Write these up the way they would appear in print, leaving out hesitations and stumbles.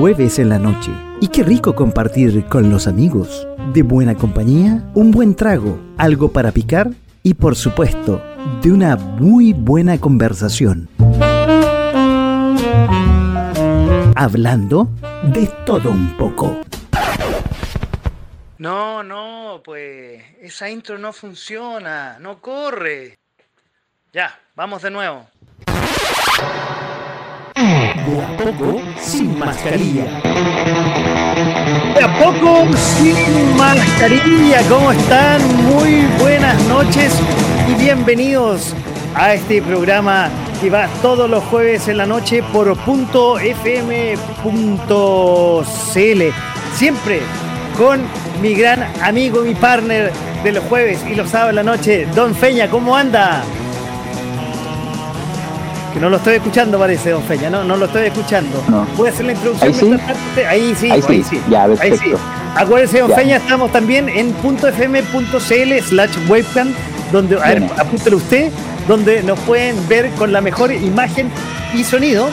jueves en la noche. Y qué rico compartir con los amigos. De buena compañía, un buen trago, algo para picar y, por supuesto, de una muy buena conversación. Hablando de todo un poco. No, pues esa intro no funciona, no corre. Ya, vamos de nuevo. De a poco sin mascarilla. De a poco sin mascarilla. ¿Cómo están? Muy buenas noches y bienvenidos a este programa que va todos los jueves en la noche por punto fm.cl. Siempre con mi gran amigo, mi partner de los jueves y los sábados en la noche, Don Feña. ¿Cómo anda? Que no lo estoy escuchando, parece, Don Feña. No lo estoy escuchando. No. ¿Voy a hacer la introducción? Ahí sí. Ya, perfecto. Ahí sí. Acuérdense, Don Feña, estamos también en .fm.cl/webcam, donde, a ver, apúntelo usted, donde nos pueden ver con la mejor imagen y sonido.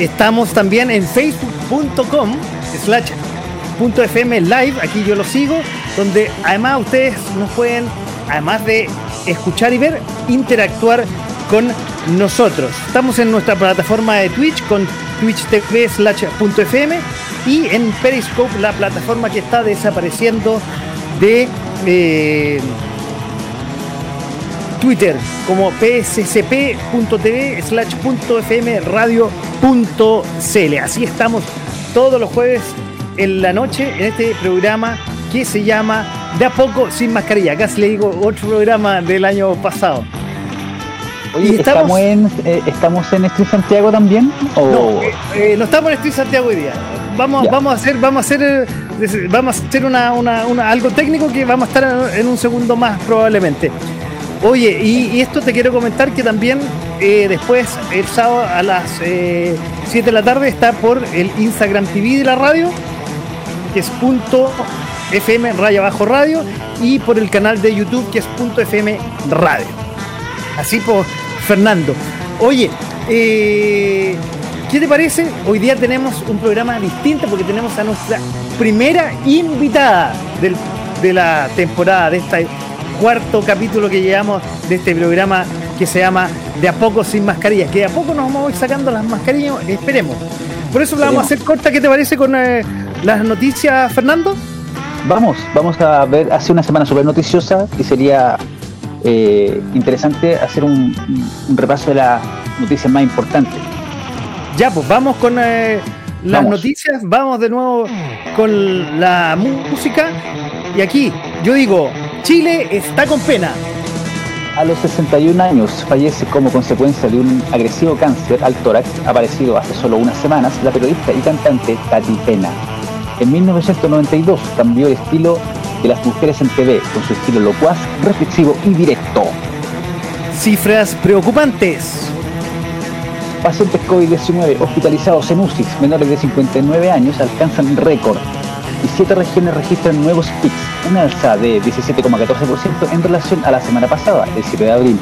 Estamos también en facebook.com/punto fm live, aquí yo lo sigo, donde además ustedes nos pueden, además de escuchar y ver, interactuar con nosotros. Estamos en nuestra plataforma de Twitch con Twitch TV/punto fm y en Periscope, la plataforma que está desapareciendo de Twitter, como pscp.tv/punto fm radio.cl. Así estamos todos los jueves en la noche, en este programa que se llama De a poco sin mascarilla. Casi le digo otro programa del año pasado. Oye, ¿estamos en Street Santiago también? ¿O? No estamos en Street Santiago hoy día. Vamos a hacer algo técnico que vamos a estar en un segundo más probablemente. Oye, y esto te quiero comentar que también después, el sábado a las 7 de la tarde, está por el Instagram TV de la radio, que es .fm_radio, y por el canal de YouTube, que es .fm radio. Así por Fernando. Oye, ¿qué te parece? Hoy día tenemos un programa distinto porque tenemos a nuestra primera invitada de la temporada, de este cuarto capítulo que llevamos de este programa que se llama De a poco sin mascarillas, que de a poco nos vamos a ir sacando las mascarillas, esperemos. Por eso la vamos a hacer corta. ¿Qué te parece con las noticias, Fernando? Vamos a ver, hace una semana súper noticiosa y sería interesante hacer un repaso de las noticias más importantes. Ya, pues vamos con noticias, vamos de nuevo con la música y aquí yo digo, Chile está con pena. A los 61 años fallece como consecuencia de un agresivo cáncer al tórax aparecido hace solo unas semanas la periodista y cantante Tati Pena. En 1992 cambió el estilo de las mujeres en TV con su estilo locuaz, reflexivo y directo. Cifras preocupantes. Pacientes COVID-19 hospitalizados en UCI menores de 59 años alcanzan récord. Y 7 regiones registran nuevos PICS, una alza de 17,14% en relación a la semana pasada, el 7 de abril,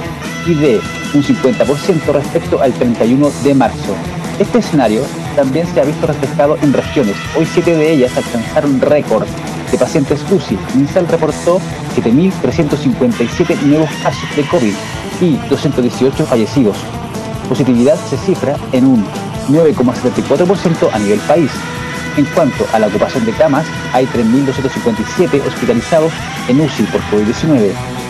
y de un 50% respecto al 31 de marzo. Este escenario también se ha visto reflejado en regiones. Hoy 7 de ellas alcanzaron récord de pacientes UCI. MINSAL reportó 7.357 nuevos casos de COVID y 218 fallecidos. Positividad se cifra en un 9,74% a nivel país. En cuanto a la ocupación de camas, hay 3.257 hospitalizados en UCI por COVID-19,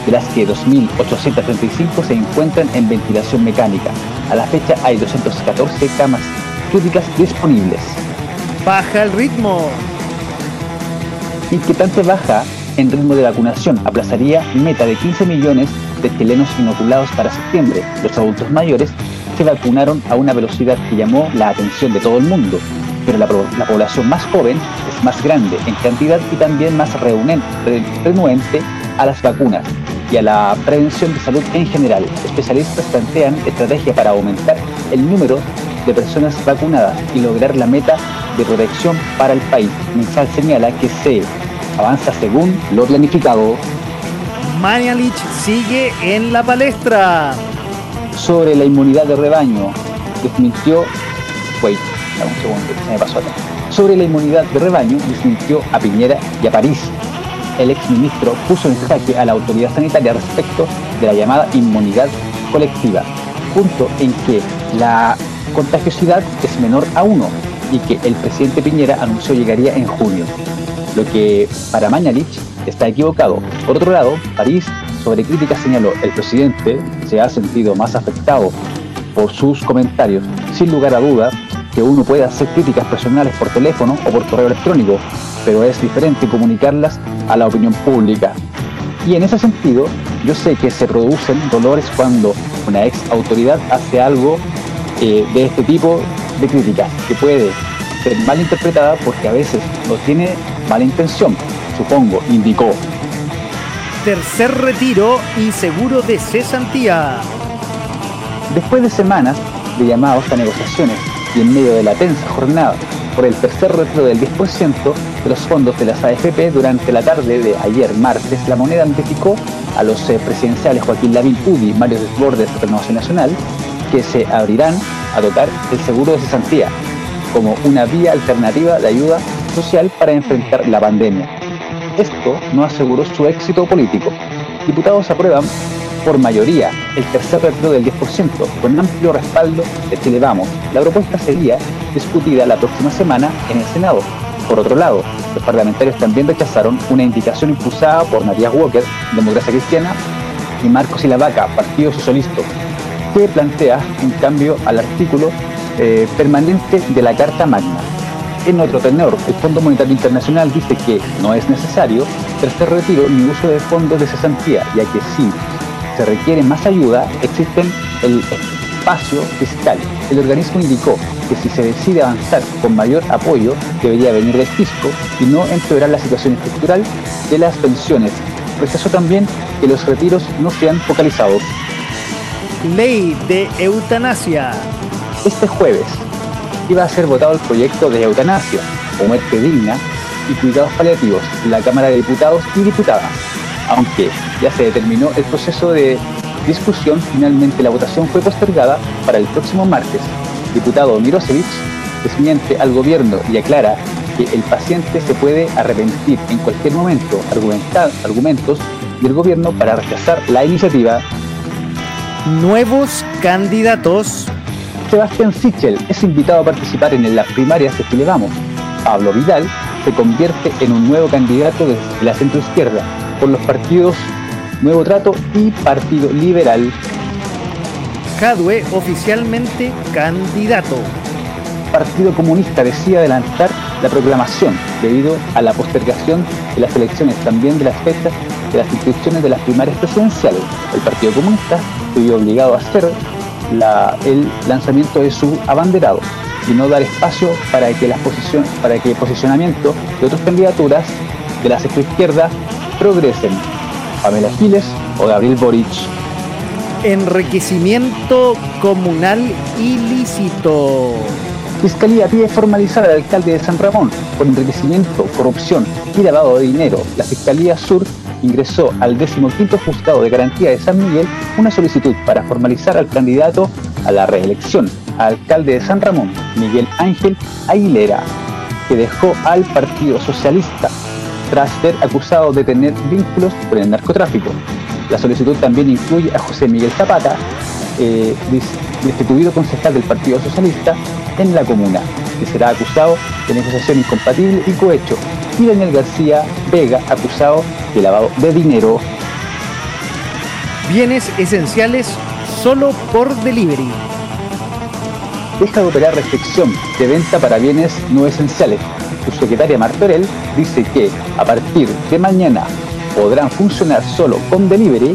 de las que 2.835 se encuentran en ventilación mecánica. A la fecha hay 214 camas críticas disponibles. Baja el ritmo. Inquietante baja en ritmo de vacunación. Aplazaría meta de 15 millones de chilenos inoculados para septiembre. Los adultos mayores se vacunaron a una velocidad que llamó la atención de todo el mundo. Pero la población más joven es más grande en cantidad y también más renuente a las vacunas y a la prevención de salud en general. Especialistas plantean estrategias para aumentar el número de personas vacunadas y lograr la meta de protección para el país. MINSAL señala que se avanza según lo planificado. Mañalich sigue en la palestra. Sobre la inmunidad de rebaño, desmintió Wade. un segundo, se me pasó acá. Sobre la inmunidad de rebaño, disintió a Piñera y a París. El exministro puso en jaque a la autoridad sanitaria respecto de la llamada inmunidad colectiva, punto en que la contagiosidad es menor a 1 y que el presidente Piñera anunció llegaría en junio, lo que para Mañalich está equivocado. Por otro lado, París, sobre crítica, señaló: el presidente se ha sentido más afectado por sus comentarios. Sin lugar a dudas que uno puede hacer críticas personales por teléfono o por correo electrónico, pero es diferente comunicarlas a la opinión pública. Y en ese sentido, yo sé que se producen dolores cuando una ex autoridad hace algo de este tipo de crítica, que puede ser mal interpretada porque a veces no tiene mala intención, supongo, indicó. Tercer retiro y seguro de cesantía. Después de semanas de llamados a negociaciones y en medio de la tensa jornada por el tercer retiro del 10% de los fondos de las AFP, durante la tarde de ayer martes, La Moneda notificó a los presidenciales Joaquín Lavín, UDI, Mario Desbordes, Renovación Nacional, que se abrirán a dotar el seguro de cesantía como una vía alternativa de ayuda social para enfrentar la pandemia. Esto no aseguró su éxito político. Diputados aprueban por mayoría el tercer retiro del 10% con amplio respaldo de Chile Vamos. La propuesta sería discutida la próxima semana en el Senado. Por otro lado, los parlamentarios también rechazaron una indicación impulsada por Matías Walker, Democracia Cristiana, y Marcos Ilavaca, Partido Socialista, que plantea un cambio al artículo permanente de la Carta Magna. En otro tenor, el Fondo Monetario Internacional dice que no es necesario tercer retiro ni uso de fondos de cesantía, ya que sí se requiere más ayuda, existe el espacio fiscal. El organismo indicó que si se decide avanzar con mayor apoyo, debería venir del fisco y no empeorar la situación estructural de las pensiones. Rechazó también que los retiros no sean focalizados. Ley de eutanasia. Este jueves iba a ser votado el proyecto de eutanasia, o muerte digna, y cuidados paliativos en la Cámara de Diputados y Diputadas. Aunque ya se determinó el proceso de discusión, finalmente la votación fue postergada para el próximo martes. Diputado Mirosevic desmiente al gobierno y aclara que el paciente se puede arrepentir en cualquier momento, argumentos del gobierno para rechazar la iniciativa. Nuevos candidatos. Sebastián Sichel es invitado a participar en las primarias de Chile Vamos. Pablo Vidal se convierte en un nuevo candidato de la centroizquierda por los partidos Nuevo Trato y Partido Liberal. Jadwe oficialmente candidato. Partido Comunista decide adelantar la proclamación debido a la postergación de las elecciones, también de las fechas de las inscripciones de las primarias presidenciales. El Partido Comunista se vio obligado a hacer el lanzamiento de su abanderado y no dar espacio para que el posicionamiento de otras candidaturas de la centroizquierda progresen. Pamela Giles o Gabriel Boric. Enriquecimiento comunal ilícito. Fiscalía pide formalizar al alcalde de San Ramón por enriquecimiento, corrupción y lavado de dinero. La Fiscalía Sur ingresó al 15º Juzgado de Garantía de San Miguel una solicitud para formalizar al candidato a la reelección, al alcalde de San Ramón, Miguel Ángel Aguilera, que dejó al Partido Socialista tras ser acusado de tener vínculos con el narcotráfico. La solicitud también incluye a José Miguel Zapata, destituido concejal del Partido Socialista en la comuna, que será acusado de negociación incompatible y cohecho, y Daniel García Vega, acusado de lavado de dinero. Bienes esenciales solo por delivery. Deja de operar restricción de venta para bienes no esenciales. Su secretaria Martorell dice que a partir de mañana podrán funcionar solo con delivery.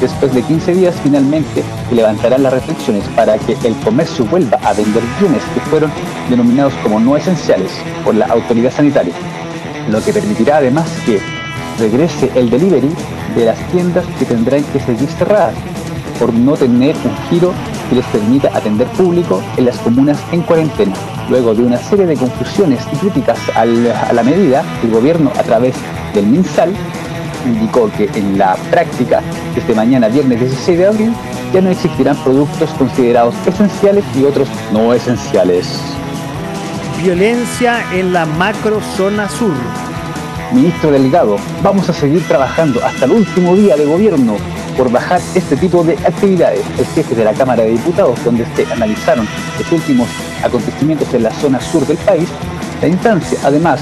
Después de 15 días finalmente levantarán las restricciones para que el comercio vuelva a vender bienes que fueron denominados como no esenciales por la autoridad sanitaria, lo que permitirá además que regrese el delivery de las tiendas que tendrán que seguir cerradas por no tener un giro que les permita atender público en las comunas en cuarentena. Luego de una serie de confusiones y críticas a la medida, el gobierno a través del MINSAL indicó que en la práctica, desde mañana viernes 16 de abril, ya no existirán productos considerados esenciales y otros no esenciales. violencia en la macrozona sur. Ministro Delgado, vamos a seguir trabajando hasta el último día de gobierno por bajar este tipo de actividades. El jefe de la Cámara de Diputados, donde se analizaron los últimos acontecimientos en la zona sur del país, la instancia, además,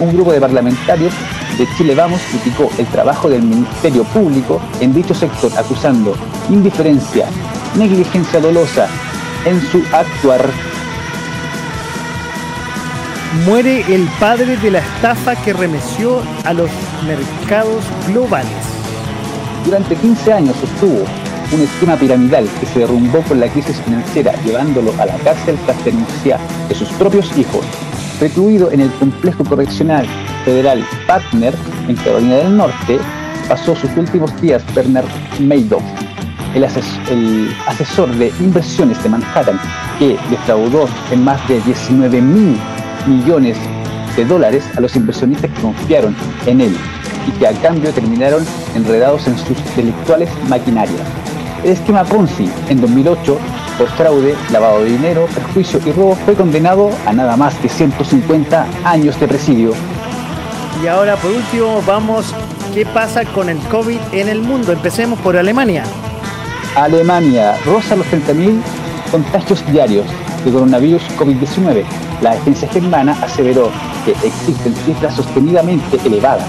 un grupo de parlamentarios de Chile Vamos criticó el trabajo del Ministerio Público en dicho sector, acusando indiferencia, negligencia dolosa en su actuar. Muere el padre de la estafa que remeció a los mercados globales. Durante 15 años sostuvo un esquema piramidal que se derrumbó por la crisis financiera, llevándolo a la cárcel tras denuncia de sus propios hijos. Recluido en el complejo correccional federal Partner, en Carolina del Norte, pasó sus últimos días Bernard Madoff, el asesor de inversiones de Manhattan, que defraudó en más de 19.000 millones de dólares a los inversionistas que confiaron en él y que a cambio terminaron enredados en sus delictuales maquinarias. El esquema Ponzi, en 2008, por fraude, lavado de dinero, perjuicio y robo, fue condenado a nada más que 150 años de presidio. Y ahora, por último, vamos, ¿qué pasa con el COVID en el mundo? Empecemos por Alemania. Alemania roza los 30.000 contagios diarios de coronavirus COVID-19. La agencia germana aseveró que existen cifras sostenidamente elevadas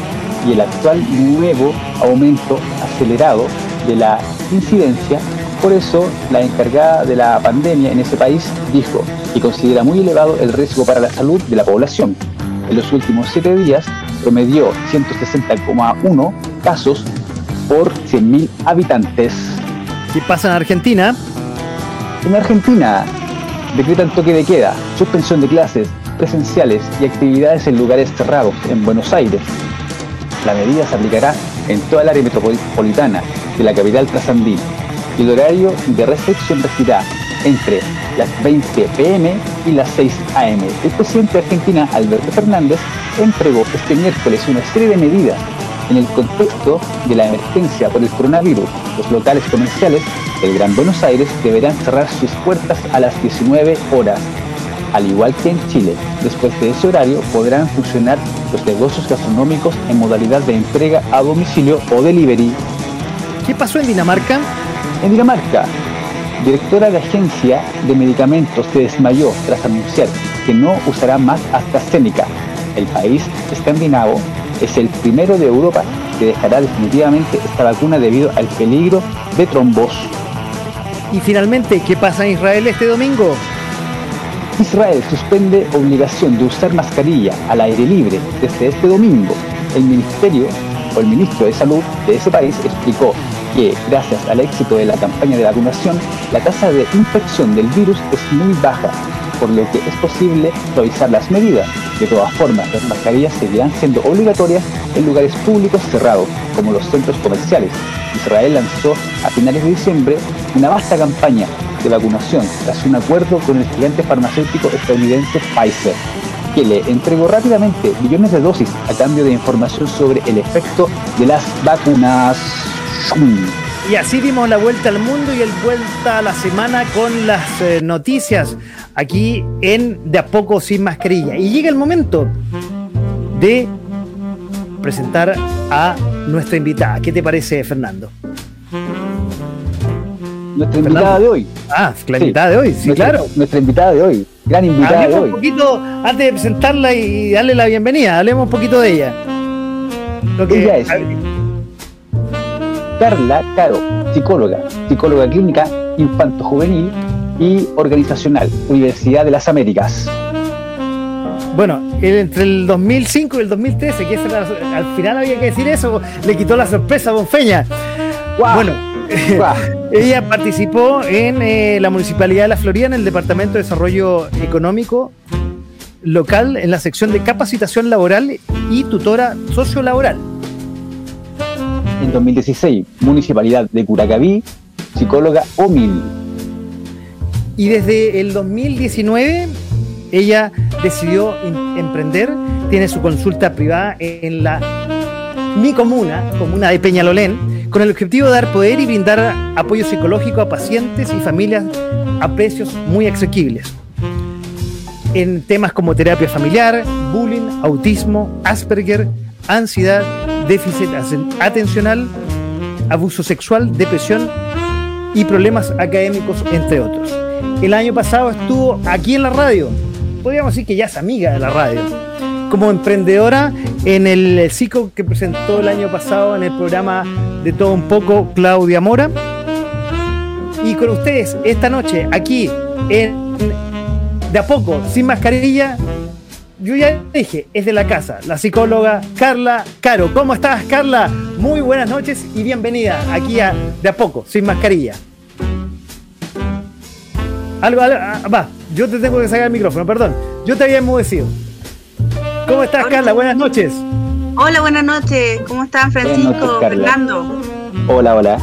y el actual nuevo aumento acelerado de la incidencia. Por eso, la encargada de la pandemia en ese país dijo que considera muy elevado el riesgo para la salud de la población. En los últimos 7 días, promedió 160,1 casos por 100.000 habitantes. ¿Qué pasa en Argentina? En Argentina decretan toque de queda, suspensión de clases presenciales y actividades en lugares cerrados en Buenos Aires. La medida se aplicará en toda el área metropolitana de la capital trasandina. El horario de recepción regirá entre las 20 pm y las 6 am. El presidente de Argentina, Alberto Fernández, entregó este miércoles una serie de medidas en el contexto de la emergencia por el coronavirus. Los locales comerciales del Gran Buenos Aires deberán cerrar sus puertas a las 19 horas. Al igual que en Chile, después de ese horario podrán funcionar los negocios gastronómicos en modalidad de entrega a domicilio o delivery. ¿Qué pasó en Dinamarca? En Dinamarca, directora de agencia de medicamentos se desmayó tras anunciar que no usará más AstraZeneca. El país escandinavo es el primero de Europa que dejará definitivamente esta vacuna debido al peligro de trombos. Y finalmente, ¿qué pasa en Israel este domingo? Israel suspende obligación de usar mascarilla al aire libre desde este domingo. El ministro de Salud de ese país explicó que, gracias al éxito de la campaña de vacunación, la tasa de infección del virus es muy baja, por lo que es posible revisar las medidas. De todas formas, las mascarillas seguirán siendo obligatorias en lugares públicos cerrados, como los centros comerciales. Israel lanzó a finales de diciembre una vasta campaña de vacunación tras un acuerdo con el gigante farmacéutico estadounidense Pfizer, que le entregó rápidamente millones de dosis a cambio de información sobre el efecto de las vacunas. Y así dimos la vuelta al mundo y el vuelta a la semana con las noticias aquí en De a Poco Sin Mascarilla. Y llega el momento de presentar a nuestra invitada. ¿Qué te parece, Fernando? Nuestra invitada de hoy. Ah, la invitada de hoy, sí, claro. Nuestra invitada de hoy, gran invitada de hoy. Un poquito, antes de presentarla y darle la bienvenida, hablemos un poquito de ella. Ella es Carla Caro, psicóloga clínica, infanto-juvenil y organizacional, Universidad de las Américas. Bueno, entre el 2005 y el 2013, que al final había que decir eso, le quitó la sorpresa a Bonfeña. Wow. Bueno, ella participó en la Municipalidad de La Florida, en el Departamento de Desarrollo Económico Local, en la sección de capacitación laboral y tutora sociolaboral. En 2016, Municipalidad de Curacaví, psicóloga OMIL. Y desde el 2019, ella decidió emprender, tiene su consulta privada en mi comuna de Peñalolén, con el objetivo de dar poder y brindar apoyo psicológico a pacientes y familias a precios muy asequibles. en temas como terapia familiar, bullying, autismo, Asperger, ansiedad, déficit atencional, abuso sexual, depresión y problemas académicos, entre otros. El año pasado estuvo aquí en la radio, podríamos decir que ya es amiga de la radio, como emprendedora en el ciclo que presentó el año pasado en el programa De Todo Un Poco, Claudia Mora. Y con ustedes esta noche, aquí en De A Poco, Sin Mascarilla, yo ya dije, es de la casa, la psicóloga Carla Caro. ¿Cómo estás, Carla? Muy buenas noches y bienvenida aquí a De A Poco, Sin Mascarilla. Va, yo te tengo que sacar el micrófono, perdón. Yo te había enmudecido. ¿Cómo estás, hola, Carla? Buenas noches. Hola, buenas noches. ¿Cómo están, Francisco, Fernando? Hola, hola.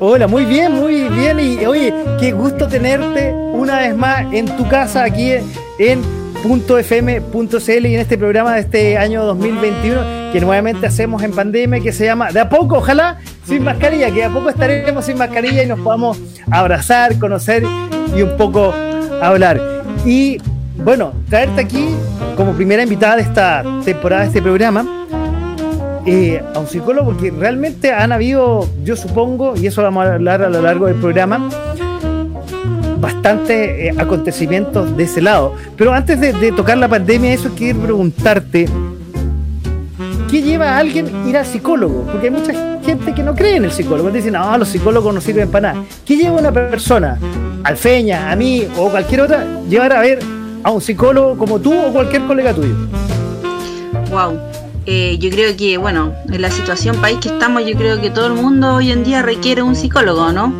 Hola, muy bien, muy bien. Y oye, qué gusto tenerte una vez más en tu casa aquí en .fm.cl y en este programa de este año 2021 que nuevamente hacemos en pandemia, que se llama De A Poco, ojalá sin mascarilla, que de a poco estaremos sin mascarilla y nos podamos abrazar, conocer y un poco hablar. Y bueno, traerte aquí como primera invitada de esta temporada, de este programa, a un psicólogo, porque realmente han habido, yo supongo, y eso vamos a hablar a lo largo del programa, bastantes acontecimientos de ese lado. Pero antes de tocar la pandemia, eso quiero preguntarte, ¿qué lleva a alguien ir al psicólogo? Porque hay mucha gente que no cree en el psicólogo, dicen, no, los psicólogos no sirven para nada. ¿Qué lleva a una persona, Alfeña, a mí o cualquier otra, llevar a ver a un psicólogo como tú o cualquier colega tuyo? Wow. Yo creo que, bueno, en la situación país que estamos, yo creo que todo el mundo hoy en día requiere un psicólogo, ¿no?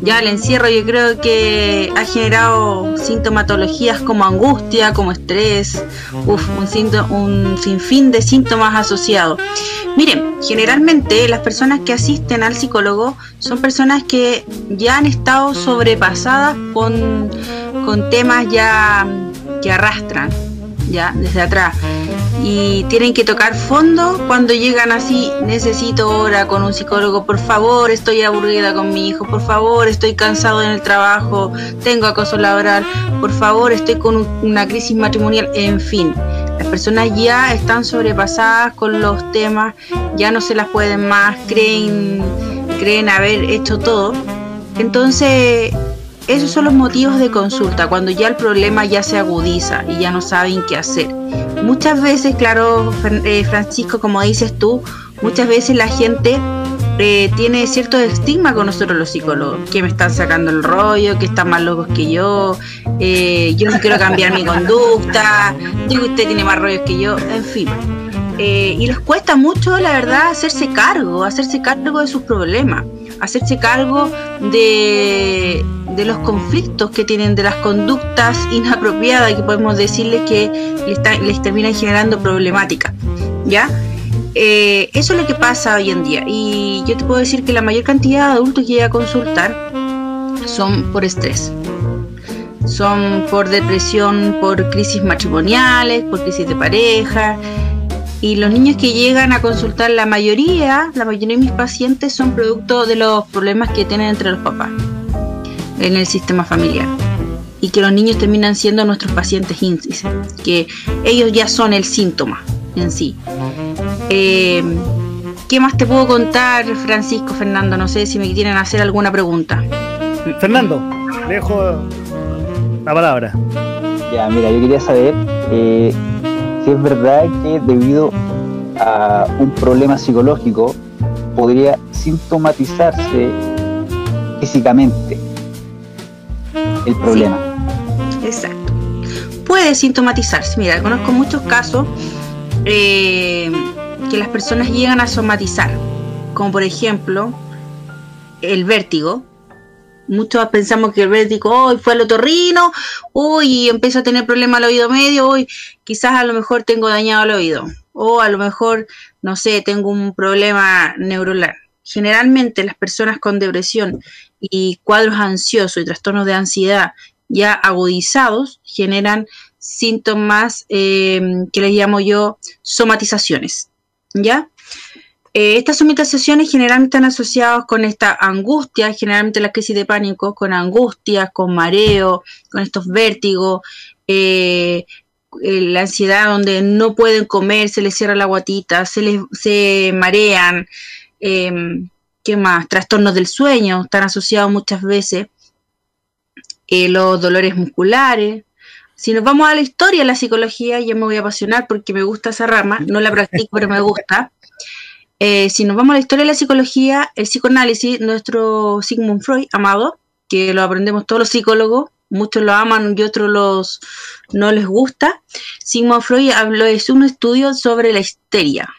Ya el encierro yo creo que ha generado sintomatologías como angustia, como estrés, un sinfín de síntomas asociados. Miren, generalmente las personas que asisten al psicólogo son personas que ya han estado sobrepasadas con temas ya que arrastran, ya desde atrás, y tienen que tocar fondo cuando llegan así, necesito hora con un psicólogo, por favor, estoy aburrida con mi hijo, por favor, estoy cansado en el trabajo, tengo acoso laboral, por favor, estoy con una crisis matrimonial, en fin, las personas ya están sobrepasadas con los temas, ya no se las pueden más, creen haber hecho todo, entonces esos son los motivos de consulta, cuando ya el problema ya se agudiza y ya no saben qué hacer. Muchas veces, claro, Francisco, como dices tú, muchas veces la gente tiene cierto estigma con nosotros los psicólogos, que me están sacando el rollo, que están más locos que yo no quiero cambiar mi conducta, digo, usted tiene más rollos que yo, en fin. Y les cuesta mucho, la verdad, hacerse cargo de sus problemas, hacerse cargo de los conflictos que tienen, de las conductas inapropiadas que podemos decirles que les terminan generando problemática, ¿ya? Eso es lo que pasa hoy en día. Y yo te puedo decir que la mayor cantidad de adultos que llega a consultar son por estrés, son por depresión, por crisis matrimoniales, por crisis de pareja. Y los niños que llegan a consultar, la mayoría de mis pacientes son producto de los problemas que tienen entre los papás en el sistema familiar, y que los niños terminan siendo nuestros pacientes índices, que ellos ya son el síntoma en sí. ¿Qué más te puedo contar, Francisco, Fernando? No sé si me quieren hacer alguna pregunta. Fernando, dejo la palabra. Ya, mira, yo quería saber si es verdad que debido a un problema psicológico podría sintomatizarse físicamente el problema. Sí, exacto. Puede sintomatizarse. Mira, conozco muchos casos que las personas llegan a somatizar, como por ejemplo el vértigo. Muchos pensamos que el vértigo fue al otorrino, y empiezo a tener problemas al oído medio, quizás a lo mejor tengo dañado el oído, o a lo mejor, no sé, tengo un problema neuronal. Generalmente las personas con depresión y cuadros ansiosos y trastornos de ansiedad ya agudizados generan síntomas que les llamo yo somatizaciones, ¿ya? Estas somatizaciones generalmente están asociadas con esta angustia, generalmente las crisis de pánico, con angustias, con mareo, con estos vértigos, la ansiedad, donde no pueden comer, se les cierra la guatita, se marean, ¿qué más? Trastornos del sueño, están asociados muchas veces, los dolores musculares. Si nos vamos a la historia de la psicología, yo me voy a apasionar porque me gusta esa rama, no la practico, pero me gusta. Si nos vamos a la historia de la psicología, el psicoanálisis, nuestro Sigmund Freud, amado, que lo aprendemos todos los psicólogos, muchos lo aman y otros no les gusta. Sigmund Freud habló de un estudio sobre la histeria.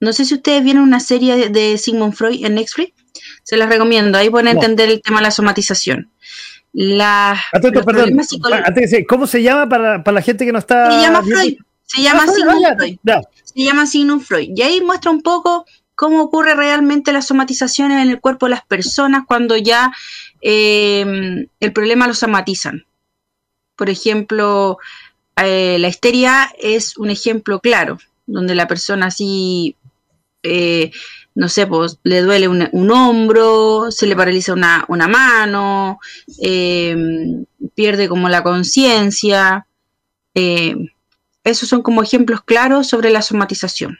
No sé si ustedes vieron una serie de Sigmund Freud en Netflix, se las recomiendo, ahí pueden entender el tema de la somatización. Perdón, ¿cómo se llama para la gente que no está? Se llama Freud, se llama Sigmund Freud. Se llama Sigmund Freud. Y ahí muestra un poco cómo ocurre realmente las somatizaciones en el cuerpo de las personas cuando ya el problema lo somatizan. Por ejemplo, la histeria es un ejemplo claro, donde la persona así, no sé, pues le duele un hombro, se le paraliza una mano, pierde como la conciencia. Esos son como ejemplos claros sobre la somatización.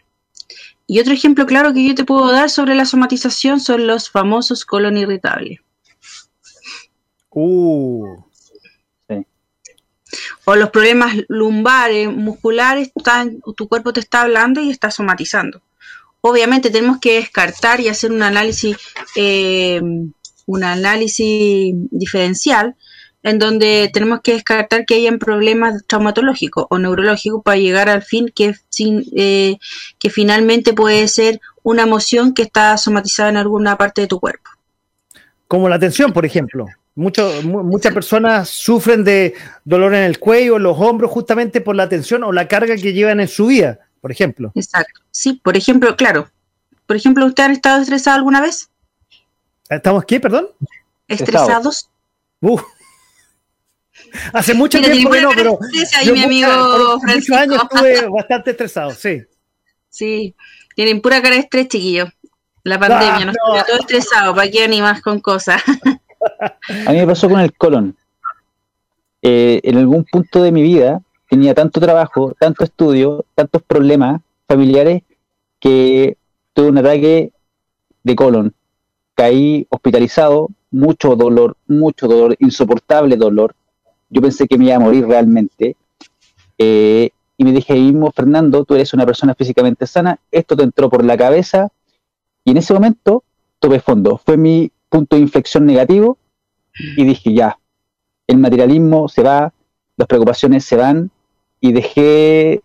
Y otro ejemplo claro que yo te puedo dar sobre la somatización son los famosos colon irritables. Sí. O los problemas lumbares, musculares, tu cuerpo te está hablando y está somatizando. Obviamente tenemos que descartar y hacer un análisis diferencial, en donde tenemos que descartar que hayan problemas traumatológicos o neurológicos para llegar al fin que finalmente puede ser una emoción que está somatizada en alguna parte de tu cuerpo. Como la tensión, por ejemplo. Muchas personas sufren de dolor en el cuello, en los hombros, justamente por la tensión o la carga que llevan en su vida, por ejemplo. Exacto. Sí, por ejemplo, claro. Por ejemplo, ¿usted ha estado estresado alguna vez? ¿Estamos qué, perdón? ¿Estresados? Hace mucho tiempo que no, pero yo muchos años estuve bastante estresado, sí. Sí, tienen pura cara de estrés, chiquillos. La pandemia nos tiene todo estresado, ¿para qué animas con cosas? A mí me pasó con el colon. En algún punto de mi vida tenía tanto trabajo, tanto estudio, tantos problemas familiares que tuve un ataque de colon. Caí hospitalizado, mucho dolor, insoportable dolor. Yo pensé que me iba a morir realmente. Y me dije, mismo, Fernando, tú eres una persona físicamente sana, esto te entró por la cabeza. Y en ese momento topé fondo. Fue mi punto de inflexión negativo y dije, ya, el materialismo se va, las preocupaciones se van, y dejé,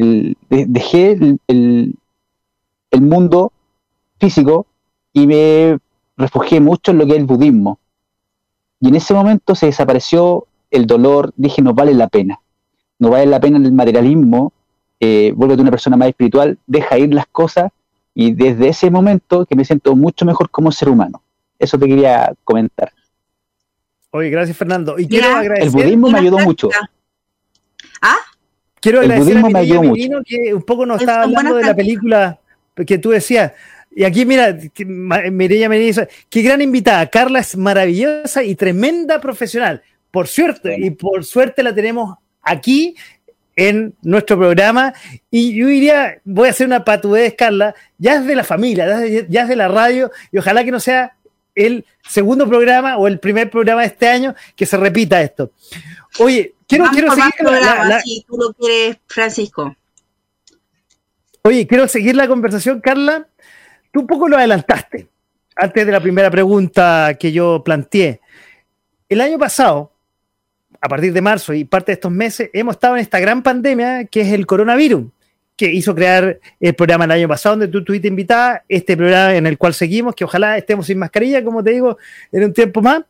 dejé el mundo físico y me refugié mucho en lo que es el budismo. Y en ese momento se desapareció el dolor, dije, no vale la pena. No vale la pena el materialismo, vuélvete una persona más espiritual, deja ir las cosas. Y desde ese momento que me siento mucho mejor como ser humano. Eso te quería comentar. Oye, gracias, Fernando. Y quiero agradecer. El budismo me ayudó mucho. Quiero agradecer a Mireya Merino, que un poco nos estaba hablando de la película que tú decías. Y aquí, mira, Mireya Merino dice, qué gran invitada. Carla es maravillosa y tremenda profesional. Por suerte, y por suerte la tenemos aquí en nuestro programa, y yo diría, voy a hacer una patudez, Carla, ya es de la familia, ya es de la radio, y ojalá que no sea el segundo programa o el primer programa de este año que se repita esto. Oye, quiero seguir programa, si tú lo quieres, Francisco. Oye, quiero seguir la conversación, Carla. Tú un poco lo adelantaste antes de la primera pregunta que yo planteé. El año pasado, a partir de marzo y parte de estos meses, hemos estado en esta gran pandemia que es el coronavirus, que hizo crear el programa el año pasado, donde tú estuviste invitada, este programa en el cual seguimos, que ojalá estemos sin mascarilla, como te digo, en un tiempo más.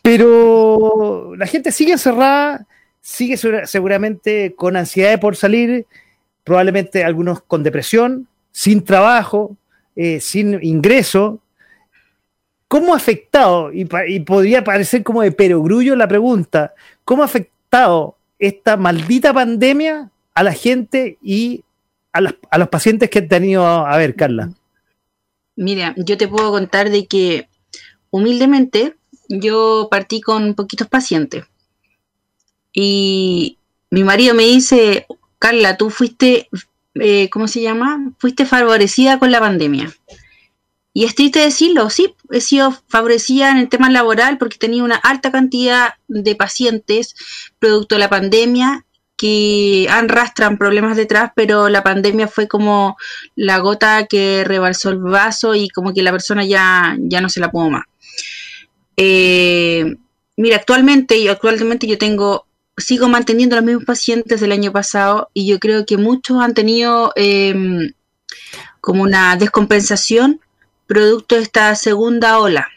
Pero la gente sigue encerrada, sigue seguramente con ansiedad por salir, probablemente algunos con depresión, sin trabajo, sin ingreso. ¿Cómo ha afectado, y podría parecer como de perogrullo la pregunta, cómo ha afectado esta maldita pandemia a la gente y a los pacientes que han tenido? A ver, Carla. Mira, yo te puedo contar de que humildemente yo partí con poquitos pacientes. Y mi marido me dice, Carla, tú fuiste, ¿cómo se llama? Fuiste favorecida con la pandemia. Y es triste decirlo, sí, he sido favorecida en el tema laboral porque tenía una alta cantidad de pacientes producto de la pandemia que arrastran problemas detrás, pero la pandemia fue como la gota que rebalsó el vaso y como que la persona ya no se la pudo más. Mira, actualmente yo sigo manteniendo los mismos pacientes del año pasado y yo creo que muchos han tenido como una descompensación producto de esta segunda ola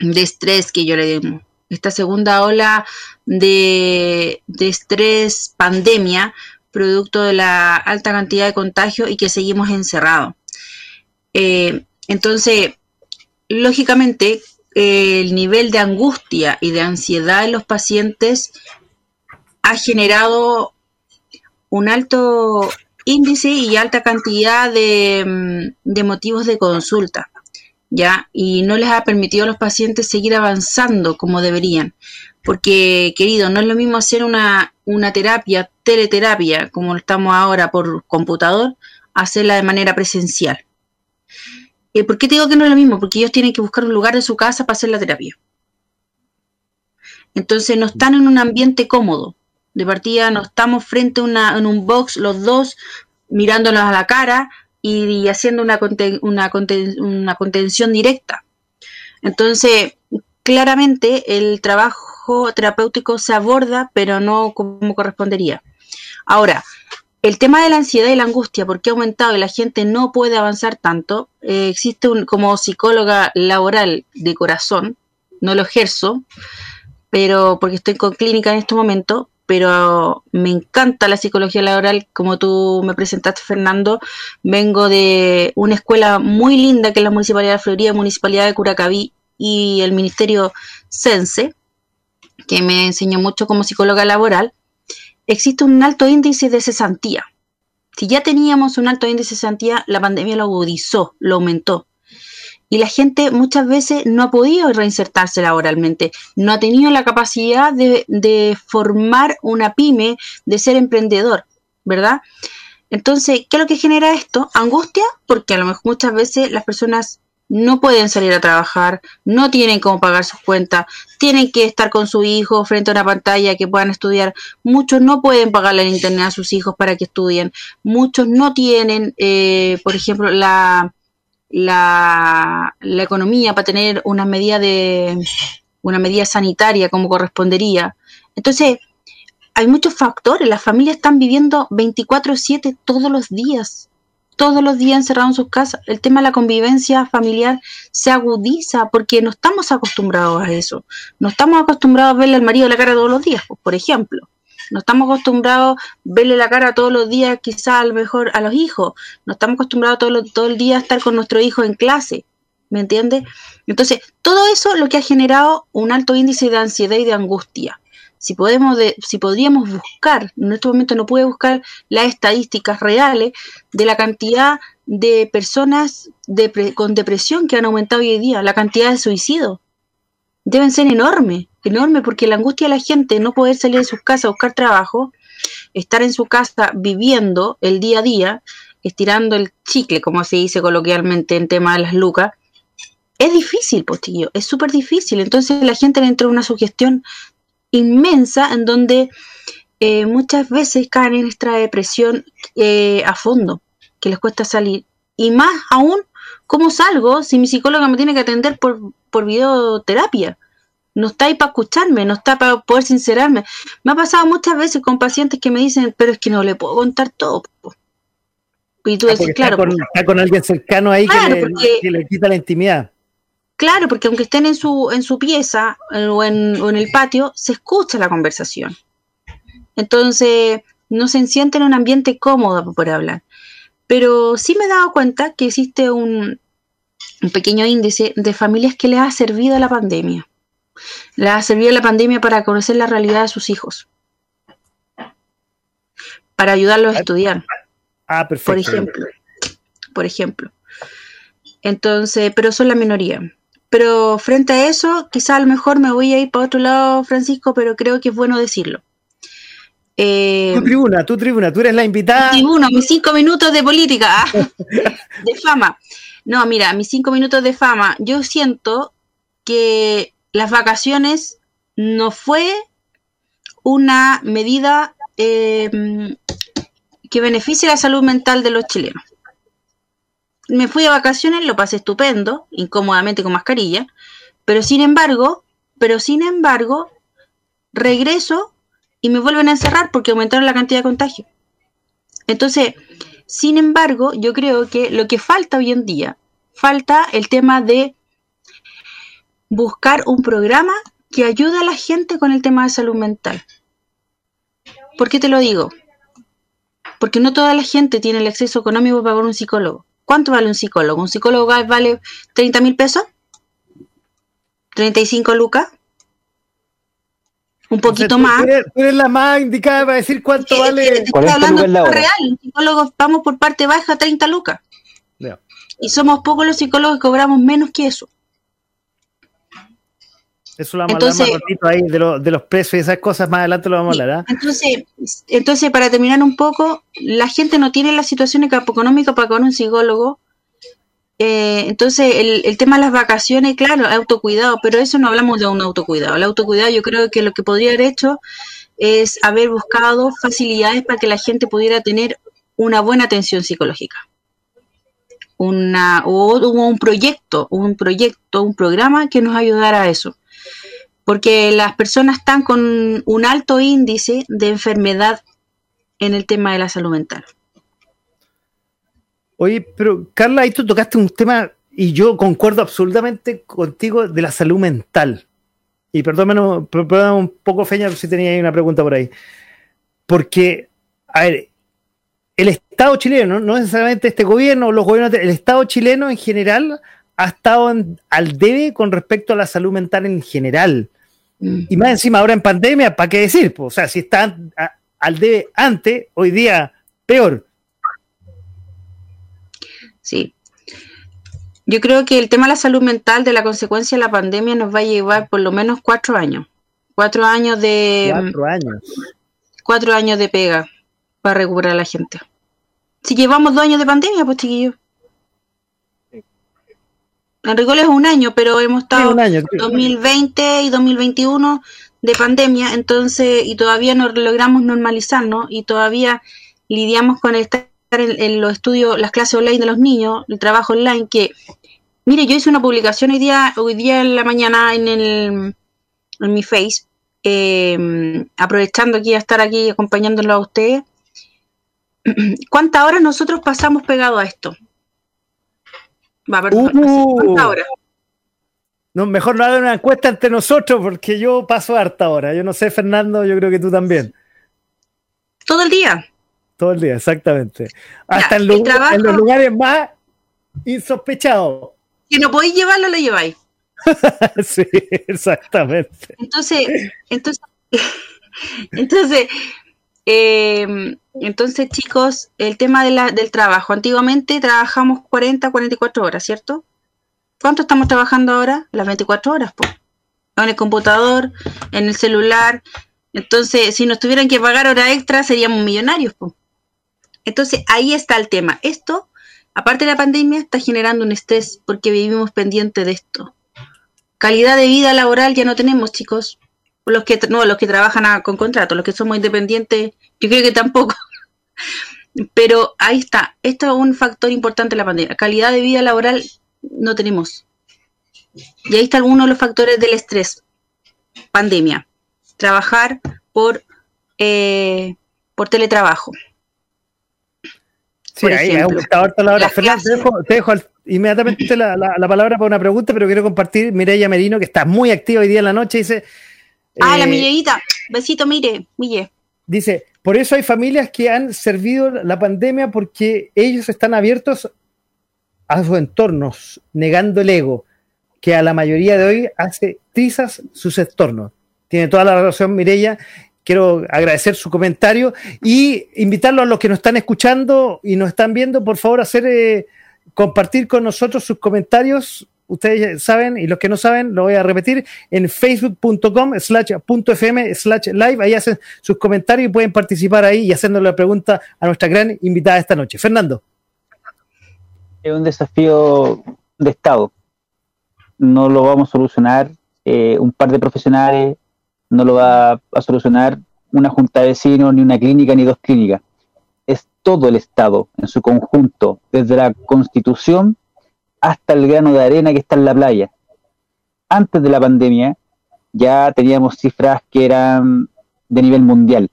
de estrés que yo le demo. Esta segunda ola de estrés pandemia, producto de la alta cantidad de contagios y que seguimos encerrados. Entonces, lógicamente, el nivel de angustia y de ansiedad en los pacientes ha generado un alto índice y alta cantidad de motivos de consulta, ¿ya? Y no les ha permitido a los pacientes seguir avanzando como deberían. Porque, querido, no es lo mismo hacer una terapia, teleterapia, como estamos ahora por computador, hacerla de manera presencial. ¿Por qué te digo que no es lo mismo? Porque ellos tienen que buscar un lugar de su casa para hacer la terapia. Entonces no están en un ambiente cómodo. De partida no estamos frente a un box los dos, mirándonos a la cara, y haciendo una contención directa. Entonces, claramente el trabajo terapéutico se aborda, pero no como correspondería. Ahora, el tema de la ansiedad y la angustia, porque ha aumentado y la gente no puede avanzar tanto, existe como psicóloga laboral de corazón, no lo ejerzo, pero porque estoy con clínica en este momento, pero me encanta la psicología laboral, como tú me presentaste, Fernando. Vengo de una escuela muy linda que es la Municipalidad de Florida, Municipalidad de Curacaví y el Ministerio Sense, que me enseñó mucho como psicóloga laboral. Existe un alto índice de cesantía. Si ya teníamos un alto índice de cesantía, la pandemia lo agudizó, lo aumentó. Y la gente muchas veces no ha podido reinsertarse laboralmente, no ha tenido la capacidad de formar una pyme, de ser emprendedor, ¿verdad? Entonces, ¿qué es lo que genera esto? Angustia, porque a lo mejor muchas veces las personas no pueden salir a trabajar, no tienen cómo pagar sus cuentas, tienen que estar con su hijo frente a una pantalla que puedan estudiar. Muchos no pueden pagarle el internet a sus hijos para que estudien. Muchos no tienen, por ejemplo, la economía para tener una medida sanitaria como correspondería. Entonces, hay muchos factores. Las familias están viviendo 24/7 todos los días encerrados en sus casas. El tema de la convivencia familiar se agudiza porque no estamos acostumbrados a eso. No estamos acostumbrados a verle al marido la cara todos los días, pues, por ejemplo. No estamos acostumbrados a verle la cara todos los días, quizás a lo mejor a los hijos. No estamos acostumbrados todo el día a estar con nuestro hijo en clase, ¿me entiendes? Entonces, todo eso es lo que ha generado un alto índice de ansiedad y de angustia. Si podríamos buscar, en este momento no puede buscar las estadísticas reales de la cantidad de personas con depresión que han aumentado hoy en día, la cantidad de suicidios. Deben ser enormes, porque la angustia de la gente, no poder salir de sus casas a buscar trabajo, estar en su casa viviendo el día a día, estirando el chicle, como se dice coloquialmente en tema de las lucas, es difícil, postillo, es súper difícil. Entonces la gente le entra en una sugestión inmensa en donde muchas veces caen en esta depresión a fondo, que les cuesta salir. Y más aún, ¿cómo salgo si mi psicóloga me tiene que atender por videoterapia? No está ahí para escucharme, no está para poder sincerarme. Me ha pasado muchas veces con pacientes que me dicen, pero es que no le puedo contar todo. Y tú decís, claro. Está con alguien cercano ahí, claro, que le quita la intimidad. Claro, porque aunque estén en su pieza o en el patio, se escucha la conversación. Entonces, no se sienten en un ambiente cómodo para poder hablar. Pero sí me he dado cuenta que existe un pequeño índice de familias que les ha servido la pandemia. Les ha servido la pandemia para conocer la realidad de sus hijos. Para ayudarlos a estudiar. Ah, perfecto. Por ejemplo. Entonces, pero son la minoría. Pero frente a eso, quizás a lo mejor me voy a ir para otro lado, Francisco, pero creo que es bueno decirlo. Tu tribuna, tú eres la invitada. Mis 5 minutos de política, de fama. No, mira, mis 5 minutos de fama. Yo siento que las vacaciones no fue una medida que beneficie la salud mental de los chilenos. Me fui a vacaciones, lo pasé estupendo, incómodamente con mascarilla, pero sin embargo, regreso y me vuelven a encerrar porque aumentaron la cantidad de contagios. Entonces, sin embargo, yo creo que lo que falta hoy en día, falta el tema de buscar un programa que ayude a la gente con el tema de salud mental. ¿Por qué te lo digo? Porque no toda la gente tiene el acceso económico para pagar un psicólogo. ¿Cuánto vale un psicólogo? ¿Un psicólogo vale 30 mil pesos? ¿35 lucas? Un poquito, o sea, más. Tú eres la más indicada para decir cuánto vale. Estoy hablando de lo real. Los psicólogos vamos por parte baja, 30 lucas. Yeah. Y somos pocos los psicólogos que cobramos menos que eso. Eso lo vamos a hablar más ratito ahí, de los precios y esas cosas, más adelante lo vamos a hablar, ¿eh? Entonces, para terminar un poco, la gente no tiene la situación económica para con un psicólogo. Entonces, el tema de las vacaciones, claro, autocuidado, pero eso no hablamos de un autocuidado. El autocuidado, yo creo que lo que podría haber hecho es haber buscado facilidades para que la gente pudiera tener una buena atención psicológica. Un programa que nos ayudara a eso. Porque las personas están con un alto índice de enfermedad en el tema de la salud mental. Oye, pero Carla, ahí tú tocaste un tema, y yo concuerdo absolutamente contigo, de la salud mental. Y perdóname un poco, Feña, si tenía ahí una pregunta por ahí. Porque, a ver, el Estado chileno, no necesariamente este gobierno, los gobiernos, el Estado chileno en general ha estado al debe con respecto a la salud mental en general. Y más encima ahora en pandemia, ¿para qué decir? Pues, o sea, si está al debe antes, hoy día peor. Sí. Yo creo que el tema de la salud mental, de la consecuencia de la pandemia, nos va a llevar por lo menos 4 años. 4 años de... 4 años. 4 años de pega para recuperar a la gente. Si llevamos 2 años de pandemia, pues, chiquillos. En rigor es 1 año, pero hemos estado 2020 y 2021 de pandemia, entonces, y todavía no logramos normalizarnos, y todavía lidiamos con estar en los estudios, las clases online de los niños, el trabajo online, que, mire, yo hice una publicación hoy día en la mañana en mi Face, aprovechando aquí a estar aquí acompañándolo a ustedes. ¿Cuántas horas nosotros pasamos pegados a esto? No, mejor no hagan una encuesta entre nosotros, porque yo paso harta hora. Yo no sé, Fernando, yo creo que tú también. Todo el día, exactamente. Hasta en los lugares más insospechados. Que no podéis llevarlo, lo lleváis. Sí, exactamente. Entonces, chicos, el tema del trabajo. Antiguamente trabajamos 40, 44 horas, ¿cierto? ¿Cuánto estamos trabajando ahora? Las 24 horas, pues. En el computador, en el celular. Entonces, si nos tuvieran que pagar hora extra, seríamos millonarios, pues. Entonces, ahí está el tema. Esto, aparte de la pandemia, está generando un estrés porque vivimos pendiente de esto. Calidad de vida laboral ya no tenemos, chicos. Los que trabajan con contrato, los que somos independientes, yo creo que tampoco. Pero ahí está. Esto es un factor importante de la pandemia. Calidad de vida laboral no tenemos. Y ahí está uno de los factores del estrés. Pandemia. Trabajar por teletrabajo. Sí, por ahí ha gustado la hora. Fernando, te dejo inmediatamente la palabra para una pregunta, pero quiero compartir. Mireya Merino, que está muy activa hoy día en la noche, dice... la Mireita, besito, Mire. Dice, por eso hay familias que han servido la pandemia porque ellos están abiertos a sus entornos, negando el ego, que a la mayoría de hoy hace trizas sus entornos. Tiene toda la razón, Mireya. Quiero agradecer su comentario y invitarlos a los que nos están escuchando y nos están viendo, por favor, compartir con nosotros sus comentarios ustedes saben, y los que no saben, lo voy a repetir, en facebook.com/.fm/live, ahí hacen sus comentarios y pueden participar ahí y hacernos la pregunta a nuestra gran invitada esta noche. Fernando. Es un desafío de Estado. No lo vamos a solucionar un par de profesionales, no lo va a solucionar una junta de vecinos, ni una clínica, ni dos clínicas. Es todo el Estado en su conjunto, desde la Constitución hasta el grano de arena que está en la playa. Antes de la pandemia ya teníamos cifras que eran de nivel mundial.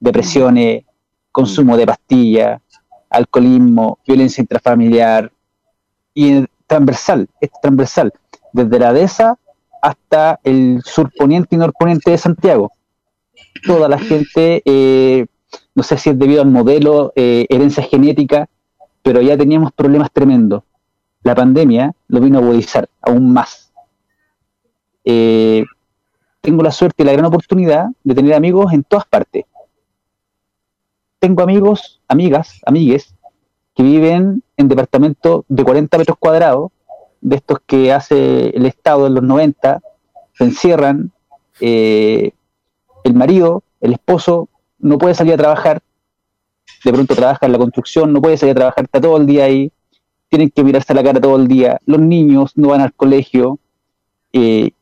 Depresiones, consumo de pastillas, alcoholismo, violencia intrafamiliar, y transversal, es transversal, desde la dehesa hasta el surponiente y norponiente de Santiago. Toda la gente, no sé si es debido al modelo, herencia genética, pero ya teníamos problemas tremendos. La pandemia lo vino a agudizar aún más. Tengo la suerte y la gran oportunidad de tener amigos en todas partes. Tengo amigos, amigas, amigues, que viven en departamentos de 40 metros cuadrados, de estos que hace el Estado en los 90, se encierran, el marido, el esposo, no puede salir a trabajar, de pronto trabaja en la construcción, no puede salir a trabajar, está todo el día ahí, tienen que mirarse a la cara todo el día, los niños no van al colegio, y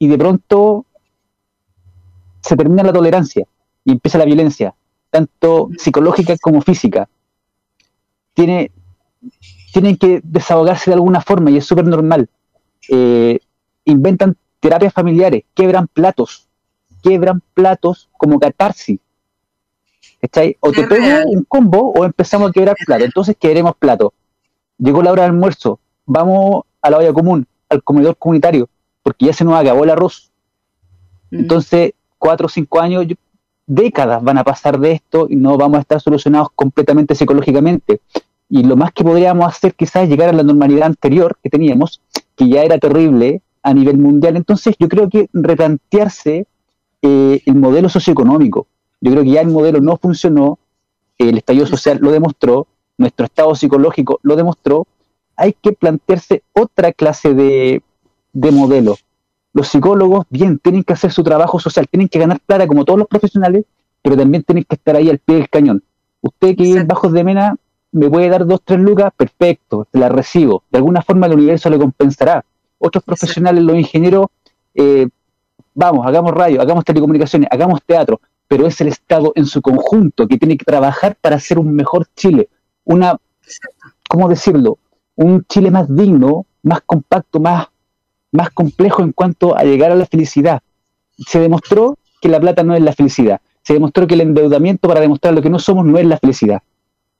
de pronto se termina la tolerancia y empieza la violencia, tanto psicológica como física. Tienen que desahogarse de alguna forma y es súper normal. Inventan terapias familiares, quebran platos como catarsis. ¿Está ahí? O te pegan un combo o empezamos a quebrar platos. Entonces quebremos platos. Llegó la hora del almuerzo, vamos a la olla común, al comedor comunitario, porque ya se nos acabó el arroz. Entonces, 4 o 5 años, décadas van a pasar de esto y no vamos a estar solucionados completamente psicológicamente. Y lo más que podríamos hacer quizás es llegar a la normalidad anterior que teníamos, que ya era terrible a nivel mundial. Entonces yo creo que replantearse el modelo socioeconómico. Yo creo que ya el modelo no funcionó, el estallido social lo demostró, nuestro estado psicológico lo demostró. Hay que plantearse otra clase de modelo. Los psicólogos, bien, tienen que hacer su trabajo social, tienen que ganar plata como todos los profesionales, pero también tienen que estar ahí al pie del cañón. Usted que vive en Bajos de Mena, me puede dar 2 o 3 lucas, perfecto, te la recibo. De alguna forma el universo le compensará. Otros profesionales, los ingenieros, vamos, hagamos radio, hagamos telecomunicaciones, hagamos teatro, pero es el Estado en su conjunto que tiene que trabajar para hacer un mejor Chile. Una, ¿cómo decirlo? Un Chile más digno, más compacto, más complejo en cuanto a llegar a la felicidad. Se demostró que la plata no es la felicidad. Se demostró que el endeudamiento para demostrar lo que no somos no es la felicidad.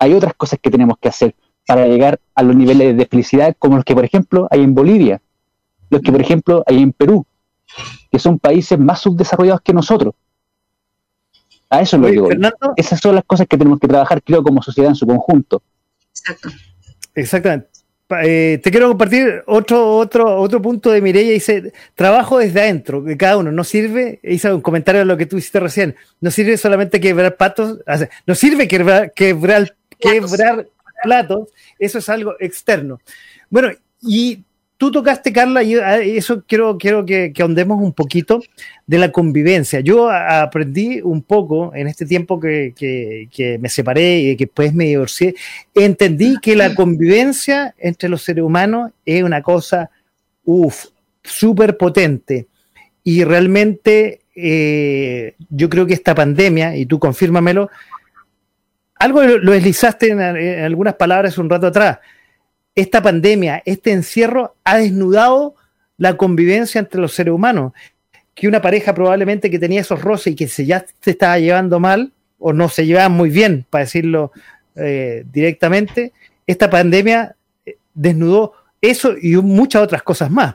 Hay otras cosas que tenemos que hacer para llegar a los niveles de felicidad como los que, por ejemplo, hay en Bolivia, los que, por ejemplo, hay en Perú, que son países más subdesarrollados que nosotros. A eso lo digo. Fernando, esas son las cosas que tenemos que trabajar, creo, como sociedad en su conjunto. Exacto. Exactamente. Te quiero compartir otro punto de Mireya. Dice, trabajo desde adentro, de cada uno. No sirve, hice un comentario de lo que tú hiciste recién, no sirve solamente quebrar patos, o sea, no sirve quebrar platos, eso es algo externo. Bueno, y tú tocaste, Carla, y eso quiero que ahondemos un poquito de la convivencia. Yo aprendí un poco en este tiempo que me separé y que después me divorcié. Entendí que la convivencia entre los seres humanos es una cosa súper potente. Y realmente yo creo que esta pandemia, y tú confírmamelo, algo lo deslizaste en algunas palabras un rato atrás. Esta pandemia, este encierro ha desnudado la convivencia entre los seres humanos, que una pareja probablemente que tenía esos roces y que ya se estaba llevando mal o no se llevaban muy bien, para decirlo directamente, esta pandemia desnudó eso y muchas otras cosas más,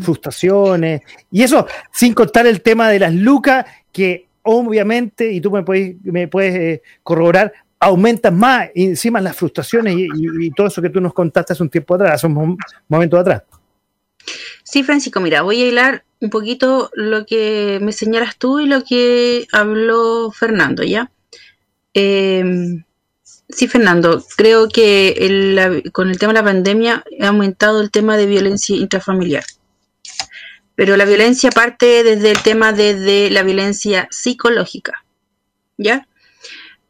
frustraciones, y eso sin contar el tema de las lucas que obviamente, y tú me puedes corroborar, aumentan más encima las frustraciones y todo eso que tú nos contaste hace un tiempo atrás, hace un momento atrás. Sí, Francisco, mira, voy a hilar un poquito lo que me señalas tú y lo que habló Fernando, ¿ya? Sí, Fernando, creo que con el tema de la pandemia ha aumentado el tema de violencia intrafamiliar. Pero la violencia parte desde el tema de la violencia psicológica, ¿ya?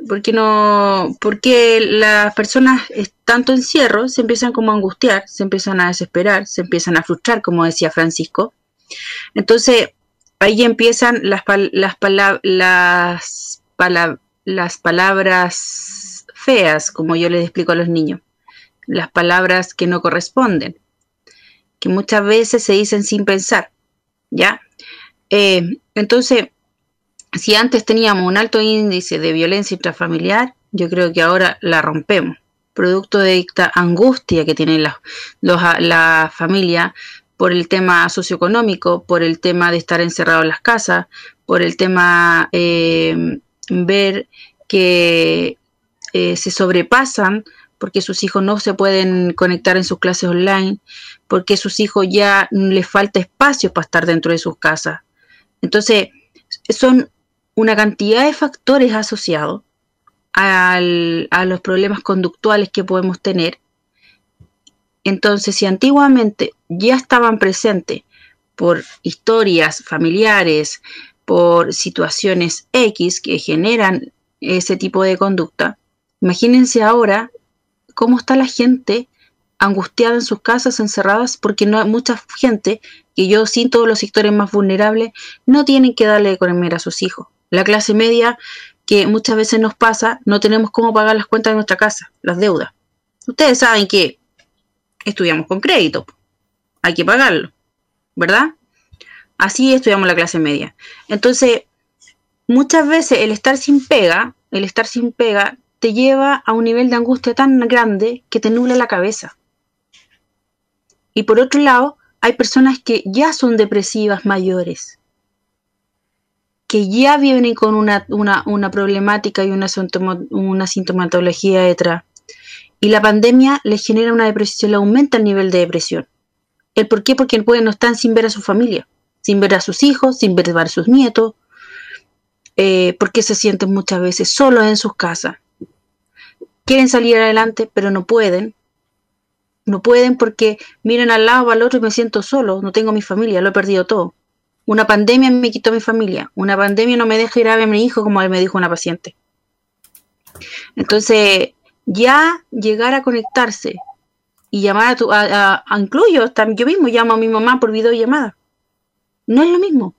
Porque las personas, tanto encierro, se empiezan como a angustiar, se empiezan a desesperar, se empiezan a frustrar, como decía Francisco. Entonces, ahí empiezan las palabras feas, como yo les explico a los niños, las palabras que no corresponden, que muchas veces se dicen sin pensar, ¿ya? Entonces, si antes teníamos un alto índice de violencia intrafamiliar, yo creo que ahora la rompemos, producto de esta angustia que tienen la familia por el tema socioeconómico, por el tema de estar encerrado en las casas, por el tema ver que se sobrepasan porque sus hijos no se pueden conectar en sus clases online, porque a sus hijos ya les falta espacio para estar dentro de sus casas. Entonces, son una cantidad de factores asociados a los problemas conductuales que podemos tener. Entonces, si antiguamente ya estaban presentes por historias familiares, por situaciones X que generan ese tipo de conducta, imagínense ahora cómo está la gente angustiada en sus casas, encerradas, porque no hay mucha gente, que yo sin todos los sectores más vulnerables, no tienen que darle de comer a sus hijos. La clase media, que muchas veces nos pasa, no tenemos cómo pagar las cuentas de nuestra casa, las deudas. Ustedes saben que estudiamos con crédito, hay que pagarlo, ¿verdad? Así estudiamos la clase media. Entonces, muchas veces el estar sin pega te lleva a un nivel de angustia tan grande que te nubla la cabeza. Y por otro lado, hay personas que ya son depresivas mayores, que ya vienen con una problemática y una sintomatología detrás. Y la pandemia les genera una depresión, le aumenta el nivel de depresión. ¿El por qué? Porque no están sin ver a su familia, sin ver a sus hijos, sin ver a sus nietos, porque se sienten muchas veces solos en sus casas. Quieren salir adelante, pero no pueden. No pueden porque miran al lado o al otro y me siento solo, no tengo mi familia, lo he perdido todo. Una pandemia me quitó mi familia, una pandemia no me deja ir a ver a mi hijo, como me dijo una paciente. Entonces, ya llegar a conectarse y llamar incluyo, yo mismo llamo a mi mamá por videollamada. No es lo mismo.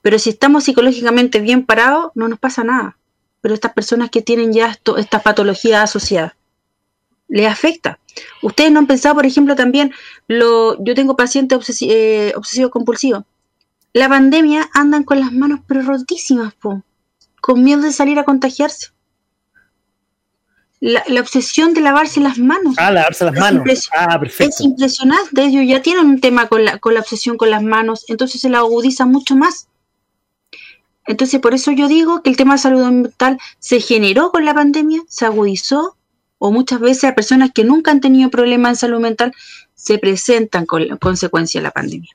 Pero si estamos psicológicamente bien parados, no nos pasa nada. Pero estas personas que tienen ya estas patologías asociadas, les afecta. Ustedes no han pensado, por ejemplo, también, yo tengo pacientes obsesivos compulsivos. La pandemia andan con las manos pero rotísimas, con miedo de salir a contagiarse. La obsesión de lavarse las manos. Ah, lavarse las manos. Perfecto. Es impresionante. Ellos ya tienen un tema con la obsesión con las manos, entonces se la agudiza mucho más. Entonces, por eso yo digo que el tema de salud mental se generó con la pandemia, se agudizó, o muchas veces a personas que nunca han tenido problemas en salud mental se presentan con la consecuencia de la pandemia.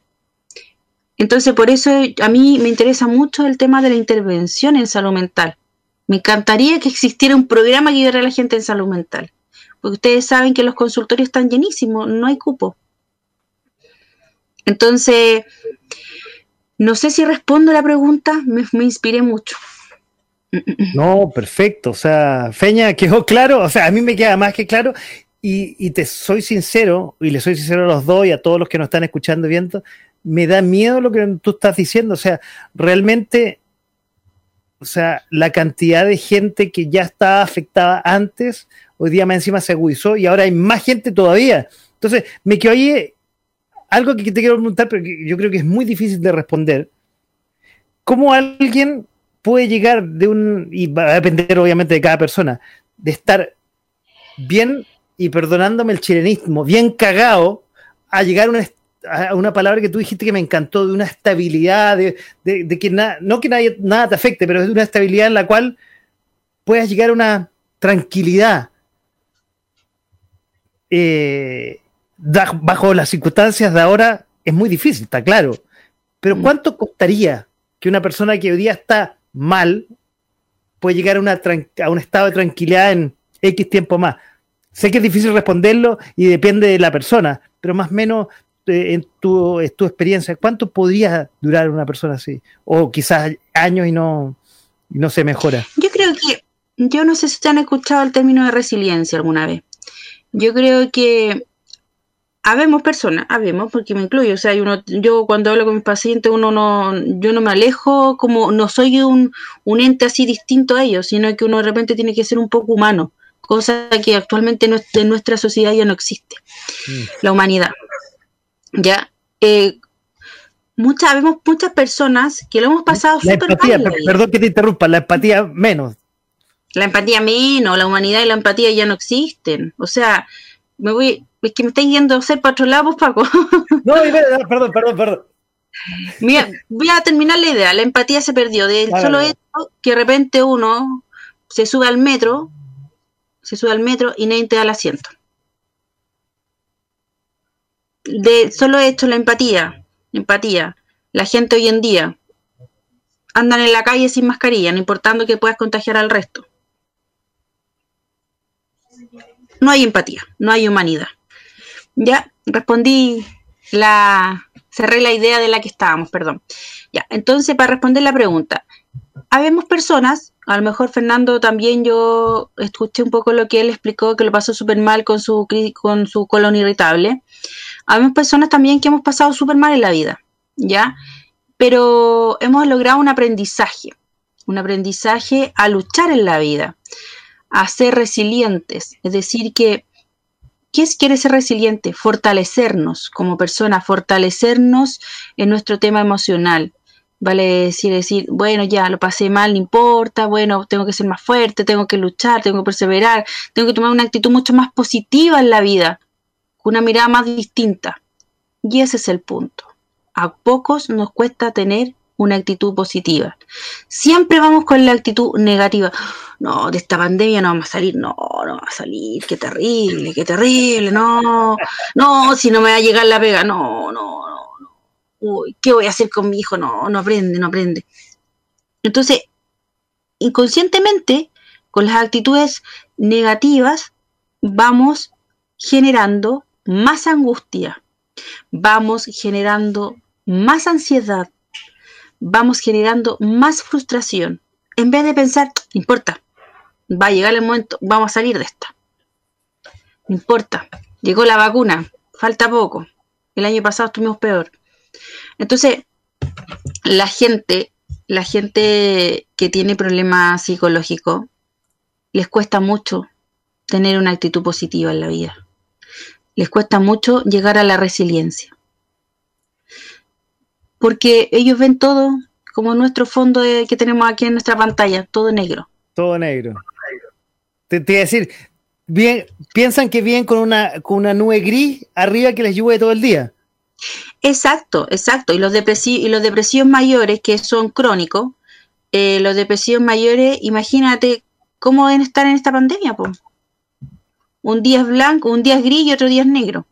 Entonces, por eso a mí me interesa mucho el tema de la intervención en salud mental. Me encantaría que existiera un programa que ayudara a la gente en salud mental, porque ustedes saben que los consultorios están llenísimos, no hay cupo. Entonces, no sé si respondo la pregunta, me inspiré mucho. No, perfecto. O sea, Feña, quedó claro. O sea, a mí me queda más que claro. Y te soy sincero, y le soy sincero a los dos y a todos los que nos están escuchando y viendo, me da miedo lo que tú estás diciendo. O sea, realmente, o sea, la cantidad de gente que ya estaba afectada antes, hoy día más encima se agudizó y ahora hay más gente todavía. Entonces, me quedo ahí. Algo que te quiero preguntar, pero que yo creo que es muy difícil de responder. ¿Cómo alguien puede llegar y va a depender obviamente de cada persona, de estar bien, y perdonándome el chilenismo, bien cagado, a llegar a una palabra que tú dijiste que me encantó, de una estabilidad, de que no que nada te afecte, pero es una estabilidad en la cual puedas llegar a una tranquilidad? Bajo las circunstancias de ahora es muy difícil, está claro, pero ¿cuánto costaría que una persona que hoy día está mal pueda llegar a un estado de tranquilidad en X tiempo más. Sé que es difícil responderlo y depende de la persona, pero más o menos en tu experiencia, ¿cuánto podría durar una persona así? O quizás años y no se mejora. Yo creo que, yo no sé si te han escuchado el término de resiliencia alguna vez. Yo creo que habemos personas, porque me incluyo, o sea, yo cuando hablo con mis pacientes, yo no me alejo, como no soy un ente así distinto a ellos, sino que uno de repente tiene que ser un poco humano, cosa que actualmente en nuestra sociedad ya no existe, la humanidad. Ya, habemos muchas personas que lo hemos pasado súper mal. Perdón que te interrumpa, la empatía menos, la humanidad y la empatía ya no existen, o sea, es que me estáis yendo a hacer para otro lado, Paco. No, perdón. Mira, voy a terminar la idea. La empatía se perdió. Hecho que de repente uno se sube al metro y nadie te da el asiento. De solo hecho la empatía. La gente hoy en día andan en la calle sin mascarilla, no importando que puedas contagiar al resto. No hay empatía, no hay humanidad. Ya, cerré la idea de la que estábamos, perdón. Ya, entonces, para responder la pregunta, habemos personas, a lo mejor Fernando también, yo escuché un poco lo que él explicó, que lo pasó súper mal con su colon irritable. Habemos personas también que hemos pasado súper mal en la vida, ¿ya? Pero hemos logrado un aprendizaje a luchar en la vida, a ser resilientes, es decir que, ¿qué quiere ser resiliente? Fortalecernos como personas, fortalecernos en nuestro tema emocional, vale decir, bueno, ya lo pasé mal, no importa, bueno, tengo que ser más fuerte, tengo que luchar, tengo que perseverar, tengo que tomar una actitud mucho más positiva en la vida, una mirada más distinta, y ese es el punto. A pocos nos cuesta tener una actitud positiva. Siempre vamos con la actitud negativa. No, de esta pandemia no vamos a salir. No va a salir. Qué terrible. No, si no me va a llegar la pega. No. Uy, ¿qué voy a hacer con mi hijo? No aprende. Entonces, inconscientemente, con las actitudes negativas, vamos generando más angustia. Vamos generando más ansiedad. Vamos generando más frustración. En vez de pensar, no importa, va a llegar el momento, vamos a salir de esta. No importa, llegó la vacuna, falta poco. El año pasado estuvimos peor. Entonces, la gente que tiene problemas psicológicos, les cuesta mucho tener una actitud positiva en la vida. Les cuesta mucho llegar a la resiliencia. Porque ellos ven todo como nuestro fondo que tenemos aquí en nuestra pantalla, todo negro. Te voy a decir, bien, piensan que vienen con una nube gris arriba que les llueve todo el día. Exacto. Y los depresivos mayores, que son crónicos, imagínate cómo deben estar en esta pandemia, po. Un día es blanco, un día es gris y otro día es negro.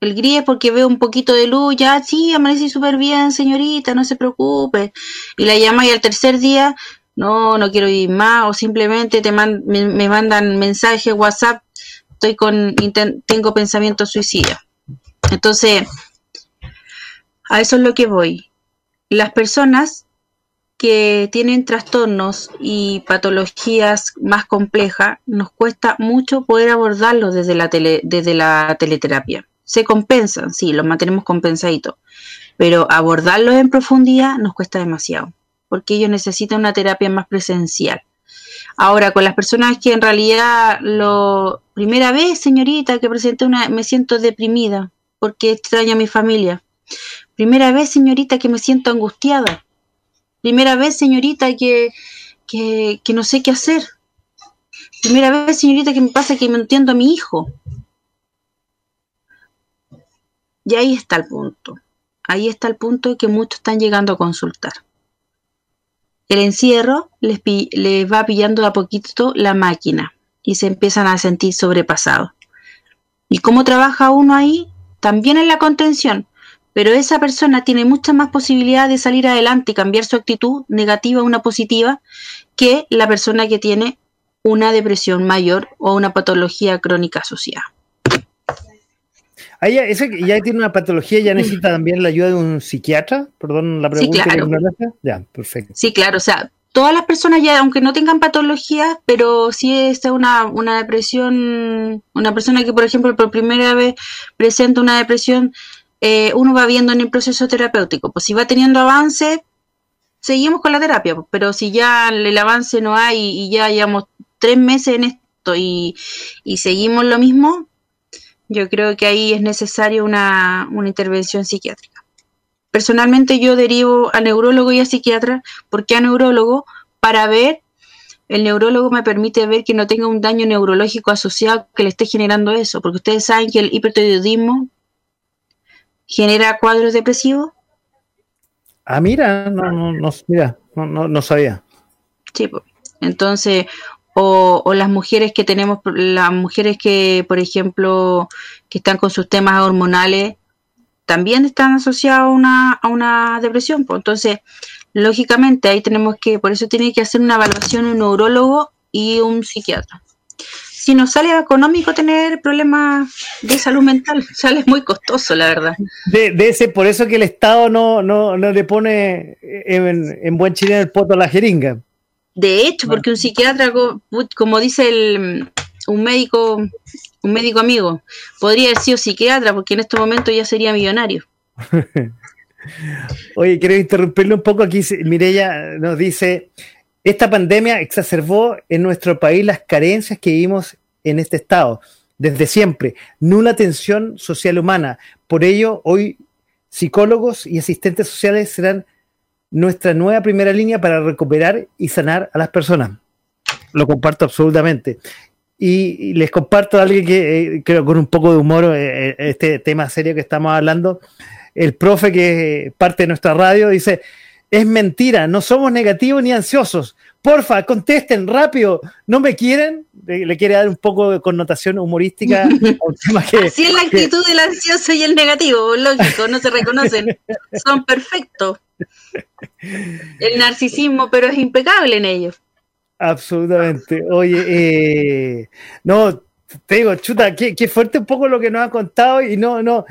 El gris es porque veo un poquito de luz, ya, sí, amanecí súper bien, señorita, no se preocupe. Y la llama y al tercer día, no quiero ir más, o simplemente me mandan mensajes, WhatsApp, tengo pensamientos suicidas. Entonces, a eso es lo que voy. Las personas que tienen trastornos y patologías más complejas, nos cuesta mucho poder abordarlos desde la teleterapia. Se compensan, sí, los mantenemos compensaditos, pero abordarlos en profundidad nos cuesta demasiado, porque ellos necesitan una terapia más presencial. Ahora, con las personas que en realidad, primera vez, señorita, que presenté me siento deprimida, porque extraño a mi familia. Primera vez, señorita, que me siento angustiada. Primera vez, señorita, que no sé qué hacer. Primera vez, señorita, que me pasa que no entiendo a mi hijo. Y ahí está el punto. Ahí está el punto que muchos están llegando a consultar. El encierro les va pillando de a poquito la máquina y se empiezan a sentir sobrepasados. ¿Y cómo trabaja uno ahí? También en la contención. Pero esa persona tiene muchas más posibilidades de salir adelante y cambiar su actitud negativa a una positiva que la persona que tiene una depresión mayor o una patología crónica asociada. Ahí ese ya tiene una patología, ya necesita también la ayuda de un psiquiatra, perdón la pregunta. Sí, claro. Ya, perfecto. Sí, claro, o sea, todas las personas ya, aunque no tengan patologías, pero sí está una depresión, una persona que, por ejemplo, por primera vez presenta una depresión, uno va viendo en el proceso terapéutico, pues si va teniendo avance, seguimos con la terapia, pero si ya el avance no hay y ya llevamos 3 meses en esto y seguimos lo mismo, yo creo que ahí es necesario una intervención psiquiátrica. Personalmente yo derivo a neurólogo y a psiquiatra. ¿Por qué a neurólogo? Para ver, el neurólogo me permite ver que no tenga un daño neurológico asociado que le esté generando eso, porque ustedes saben que el hipertiroidismo genera cuadros depresivos. Ah, mira, no sabía. Sí, entonces... O las mujeres que tenemos, las mujeres que, por ejemplo, que están con sus temas hormonales, también están asociadas a una depresión. Pues entonces, lógicamente, ahí tenemos que, por eso tiene que hacer una evaluación un neurólogo y un psiquiatra. Si nos sale económico tener problemas de salud mental, sale muy costoso, la verdad. De ese, por eso que el Estado no le pone en buen chileno el poto a la jeringa. De hecho, porque un psiquiatra, como dice un médico amigo, podría haber sido psiquiatra, porque en este momento ya sería millonario. Oye, quiero interrumpirle un poco aquí. Mireya nos dice, esta pandemia exacerbó en nuestro país las carencias que vivimos en este estado, desde siempre. Nula atención social humana. Por ello, hoy psicólogos y asistentes sociales serán nuestra nueva primera línea para recuperar y sanar a las personas. Lo comparto absolutamente. Y les comparto a alguien que creo con un poco de humor este tema serio que estamos hablando. El profe, que es parte de nuestra radio, dice, es mentira, no somos negativos ni ansiosos. Porfa, contesten rápido. ¿No me quieren? Le quiere dar un poco de connotación humorística. Así es la actitud del ansioso y el negativo, lógico, no se reconocen. Son perfectos. El narcisismo, pero es impecable en ellos. Absolutamente. Oye, no, te digo, chuta, qué fuerte un poco lo que nos ha contado y no.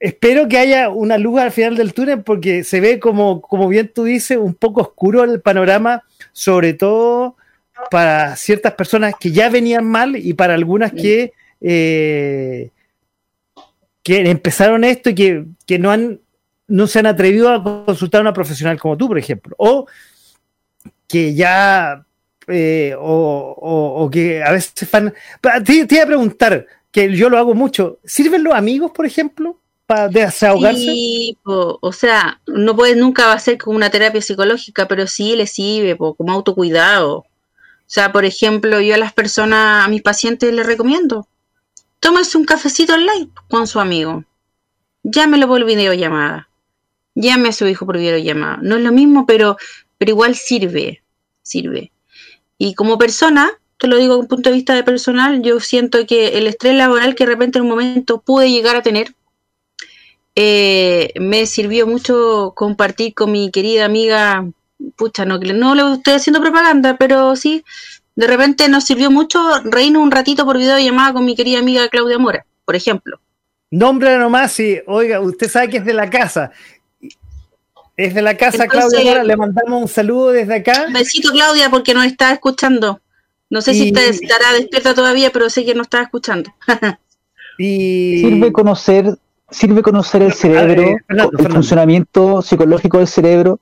Espero que haya una luz al final del túnel, porque se ve, como bien tú dices, un poco oscuro el panorama, sobre todo para ciertas personas que ya venían mal y para algunas que empezaron esto y que no se han atrevido a consultar a una profesional como tú, por ejemplo, o que ya o que a veces van... Te iba a preguntar, que yo lo hago mucho, ¿sirven los amigos, por ejemplo, para desahogarse? Sí, o sea, no puedes nunca va a ser como una terapia psicológica, pero sí les sirve, como autocuidado. O sea, por ejemplo, yo a las personas, a mis pacientes les recomiendo, tómese un cafecito online con su amigo, llámelo por videollamada, llame a su hijo por videollamada. No es lo mismo, pero igual sirve. Y como persona, te lo digo desde un punto de vista de personal, yo siento que el estrés laboral que de repente en un momento pude llegar a tener, me sirvió mucho compartir con mi querida amiga, pucha, no le estoy haciendo propaganda, pero sí, de repente nos sirvió mucho reírnos un ratito por videollamada con mi querida amiga Claudia Mora, por ejemplo. Nómbrala nomás y, oiga, usted sabe que es de la casa. Es de la casa. Entonces, Claudia Mora, le mandamos un saludo desde acá. Besito, Claudia, porque nos está escuchando. No sé si estará despierta todavía, pero sé que nos está escuchando. Y... Sirve conocer el cerebro, el funcionamiento psicológico del cerebro,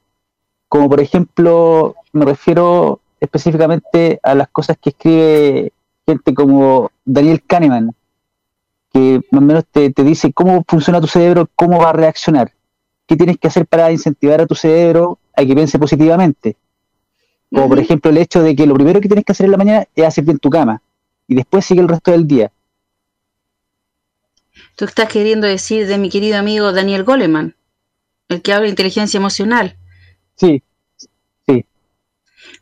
como por ejemplo, me refiero específicamente a las cosas que escribe gente como Daniel Kahneman, que más o menos te dice cómo funciona tu cerebro, cómo va a reaccionar. ¿Qué tienes que hacer para incentivar a tu cerebro a que piense positivamente? Como por ejemplo el hecho de que lo primero que tienes que hacer en la mañana es hacer bien tu cama y después sigue el resto del día. Tú estás queriendo decir de mi querido amigo Daniel Goleman, el que habla de inteligencia emocional. Sí.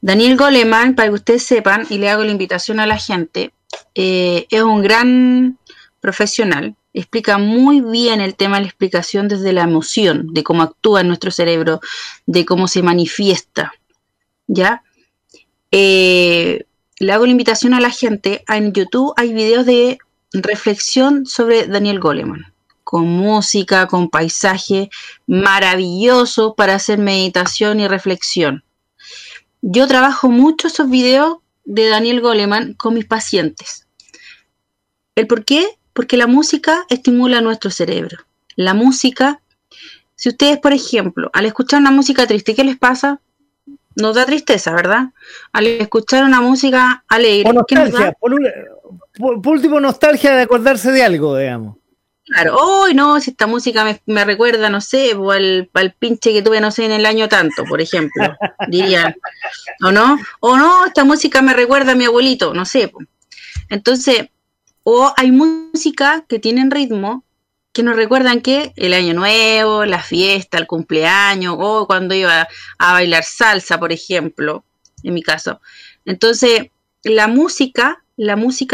Daniel Goleman, para que ustedes sepan, y le hago la invitación a la gente, es un gran profesional. Explica muy bien el tema de la explicación desde la emoción, de cómo actúa en nuestro cerebro, de cómo se manifiesta, ¿ya? le hago la invitación a la gente, en YouTube hay videos de reflexión sobre Daniel Goleman, con música, con paisaje, maravilloso para hacer meditación y reflexión. Yo trabajo mucho esos videos de Daniel Goleman con mis pacientes. ¿El por qué? Porque la música estimula nuestro cerebro. La música, si ustedes, por ejemplo, al escuchar una música triste, ¿qué les pasa? Nos da tristeza, ¿verdad? Al escuchar una música alegre. O nostalgia, por último, nostalgia de acordarse de algo, digamos. Claro, hoy no, si esta música me recuerda, no sé, o al pinche que tuve, no sé, en el año tanto, por ejemplo, dirían. O no, esta música me recuerda a mi abuelito, no sé. Entonces, o hay música que tienen ritmo, que nos recuerdan que el año nuevo, la fiesta, el cumpleaños, o cuando iba a bailar salsa, por ejemplo, en mi caso. Entonces, la música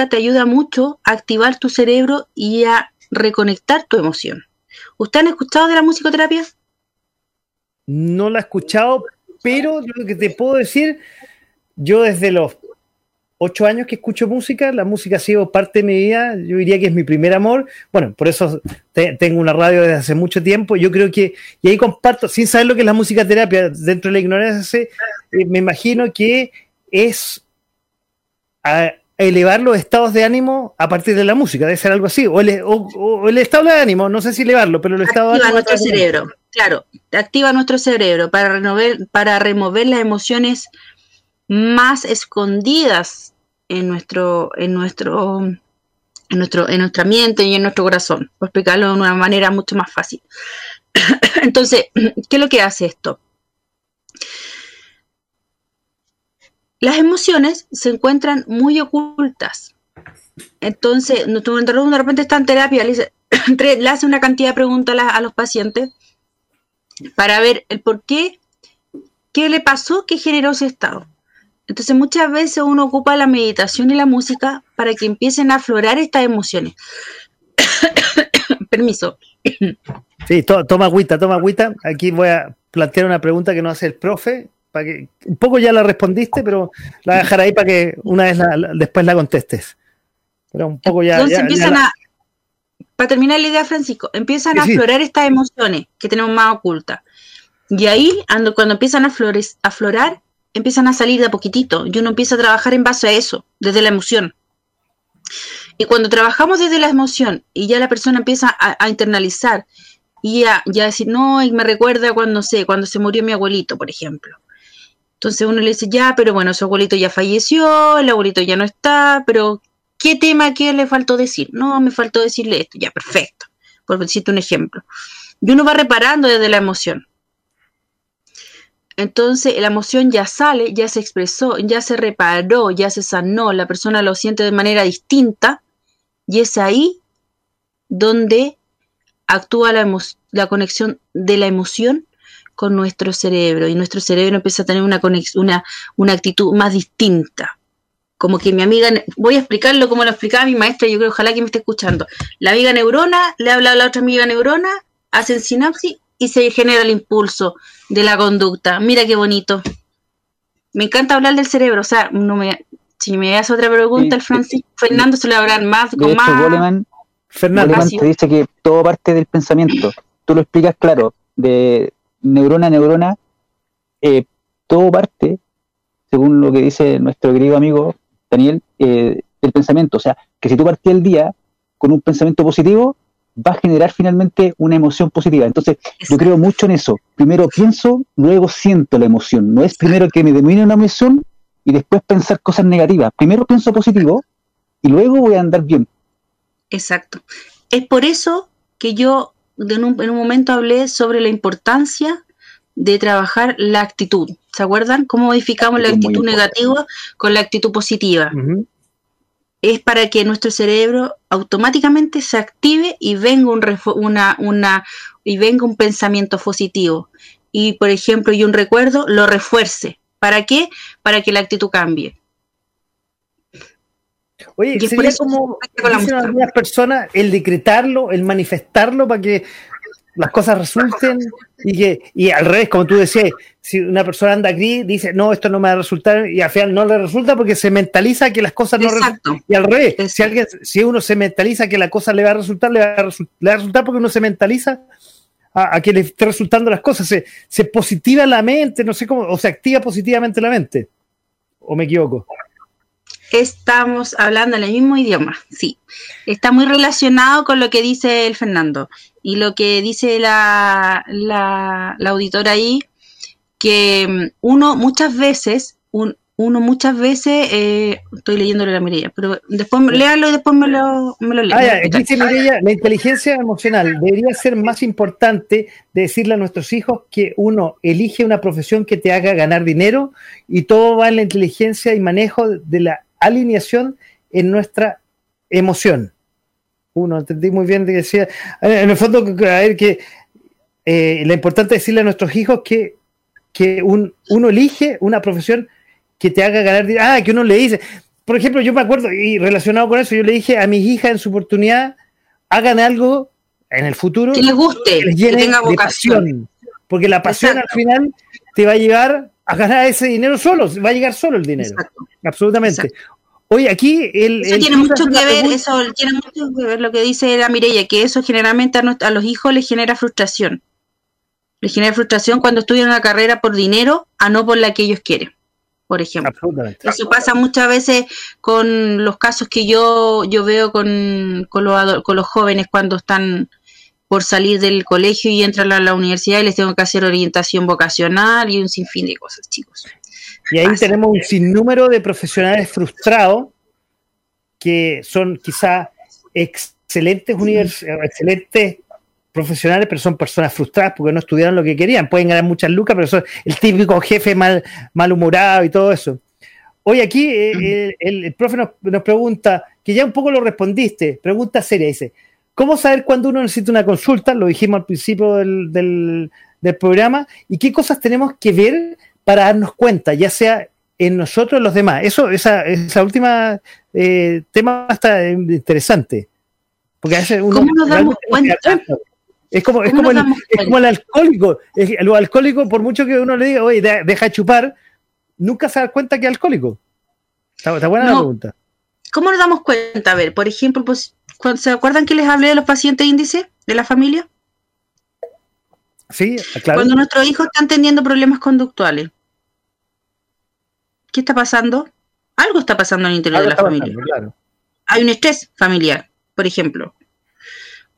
te ayuda mucho a activar tu cerebro y a reconectar tu emoción. ¿Ustedes han escuchado de la musicoterapia? No la he escuchado, pero lo que te puedo decir, yo desde los 8 años que escucho música, la música ha sido parte de mi vida, yo diría que es mi primer amor, bueno, por eso tengo una radio desde hace mucho tiempo, yo creo que, y ahí comparto, sin saber lo que es la musicoterapia, dentro de la ignorancia, me imagino que es a elevar los estados de ánimo a partir de la música, debe ser algo así, o el estado de ánimo, no sé si elevarlo, pero el estado de ánimo... Activa nuestro cerebro, claro, activa nuestro cerebro para remover las emociones más escondidas en nuestro ambiente y en nuestro corazón, por explicarlo de una manera mucho más fácil. Entonces, ¿qué es lo que hace esto? Las emociones se encuentran muy ocultas. Entonces, de repente está en terapia, le hace una cantidad de preguntas a los pacientes para ver el por qué, qué le pasó, qué generó ese estado. Entonces muchas veces uno ocupa la meditación y la música para que empiecen a aflorar estas emociones. Permiso. Sí, toma agüita. Aquí voy a plantear una pregunta que nos hace el profe, para que un poco ya la respondiste, pero la voy a dejar ahí para que una vez después la contestes. Pero un poco ya. Entonces para terminar la idea, Francisco, empiezan a aflorar estas emociones que tenemos más ocultas. Y ahí, cuando empiezan a aflorar, empiezan a salir de a poquitito y uno empieza a trabajar en base a eso, desde la emoción. Y cuando trabajamos desde la emoción y ya la persona empieza a internalizar y a decir, no, y me recuerda cuando se murió mi abuelito, por ejemplo. Entonces uno le dice, ya, pero bueno, su abuelito ya falleció, el abuelito ya no está, pero ¿qué tema que le faltó decir? No, me faltó decirle esto, ya, perfecto, por decirte un ejemplo. Y uno va reparando desde la emoción. Entonces la emoción ya sale, ya se expresó, ya se reparó, ya se sanó, la persona lo siente de manera distinta y es ahí donde actúa la conexión de la emoción con nuestro cerebro y nuestro cerebro empieza a tener una actitud más distinta. Como que mi amiga, voy a explicarlo como lo explicaba mi maestra, yo creo, ojalá que me esté escuchando. La amiga neurona le habla a la otra amiga neurona, hacen sinapsis y se genera el impulso de la conducta. Mira qué bonito. Me encanta hablar del cerebro. O sea, si me das otra pregunta, el Francisco, Fernando suele hablar más. De hecho, Goleman te dice que todo parte del pensamiento. Tú lo explicas claro, de neurona a neurona, todo parte, según lo que dice nuestro querido amigo Daniel, del pensamiento. O sea, que si tú partís el día con un pensamiento positivo, va a generar finalmente una emoción positiva. Entonces, yo creo mucho en eso. Primero pienso, luego siento la emoción. No es primero que me domine una emoción y después pensar cosas negativas. Primero pienso positivo y luego voy a andar bien. Exacto. Es por eso que yo en un momento hablé sobre la importancia de trabajar la actitud. ¿Se acuerdan? ¿Cómo modificamos la actitud negativa con la actitud positiva? Uh-huh. Es para que nuestro cerebro automáticamente se active y venga un pensamiento positivo. Y, por ejemplo, un recuerdo lo refuerce. ¿Para qué? Para que la actitud cambie. Oye, y sería como dicen algunas personas, el decretarlo, el manifestarlo, para que las cosas resulten y al revés, como tú decías, si una persona anda gris, dice, no, esto no me va a resultar, y al final no le resulta porque se mentaliza que las cosas no resultan. Y al revés, si uno se mentaliza que la cosa le va a resultar, le va a resultar porque uno se mentaliza a que le esté resultando las cosas. Se positiva la mente, no sé cómo, o se activa positivamente la mente. ¿O me equivoco? Estamos hablando el mismo idioma, sí. Está muy relacionado con lo que dice el Fernando y lo que dice la auditora ahí, que uno muchas veces, estoy leyéndole la Mireya, pero después léalo y después me lo leo. Dice Mireya, la inteligencia emocional debería ser más importante de decirle a nuestros hijos que uno elige una profesión que te haga ganar dinero y todo va en la inteligencia y manejo de la alineación en nuestra emoción. Entendí muy bien que decía, en el fondo, a ver, que lo importante es decirle a nuestros hijos que uno elige una profesión que te haga ganar dinero. Que uno le dice, por ejemplo, yo me acuerdo, y relacionado con eso, yo le dije a mis hijas en su oportunidad, hagan algo en el futuro que les guste, que tenga vocación. Pasión, porque la pasión, exacto, al final te va a llevar a ganar ese dinero solo, va a llegar solo el dinero. Exacto. Absolutamente. Exacto. Oye, aquí... Eso tiene mucho que ver lo que dice la Mireya, que eso generalmente a los hijos les genera frustración. Les genera frustración cuando estudian una carrera por dinero, a no por la que ellos quieren, por ejemplo. Absolutamente. Eso pasa muchas veces con los casos que yo veo con los jóvenes cuando están por salir del colegio y entran a la universidad y les tengo que hacer orientación vocacional y un sinfín de cosas, chicos. Y ahí tenemos un sinnúmero de profesionales frustrados que son quizá excelentes profesionales, pero son personas frustradas porque no estudiaron lo que querían. Pueden ganar muchas lucas, pero son el típico jefe malhumorado y todo eso. Hoy aquí el profe nos pregunta, que ya un poco lo respondiste, pregunta seria, dice, ¿cómo saber cuándo uno necesita una consulta? Lo dijimos al principio del programa. ¿Y qué cosas tenemos que ver para darnos cuenta, ya sea en nosotros o en los demás? Esa última tema está interesante. Porque a veces uno, ¿cómo nos damos cuenta? Es como el alcohólico. Los alcohólicos, por mucho que uno le diga, oye, deja de chupar, nunca se da cuenta que es alcohólico. Está buena la pregunta. ¿Cómo nos damos cuenta? A ver, por ejemplo, pues, ¿se acuerdan que les hablé de los pacientes índice de la familia? Sí, claro. Cuando nuestros hijos están teniendo problemas conductuales, ¿qué está pasando? Algo está pasando en el interior de la familia. Claro. Hay un estrés familiar, por ejemplo.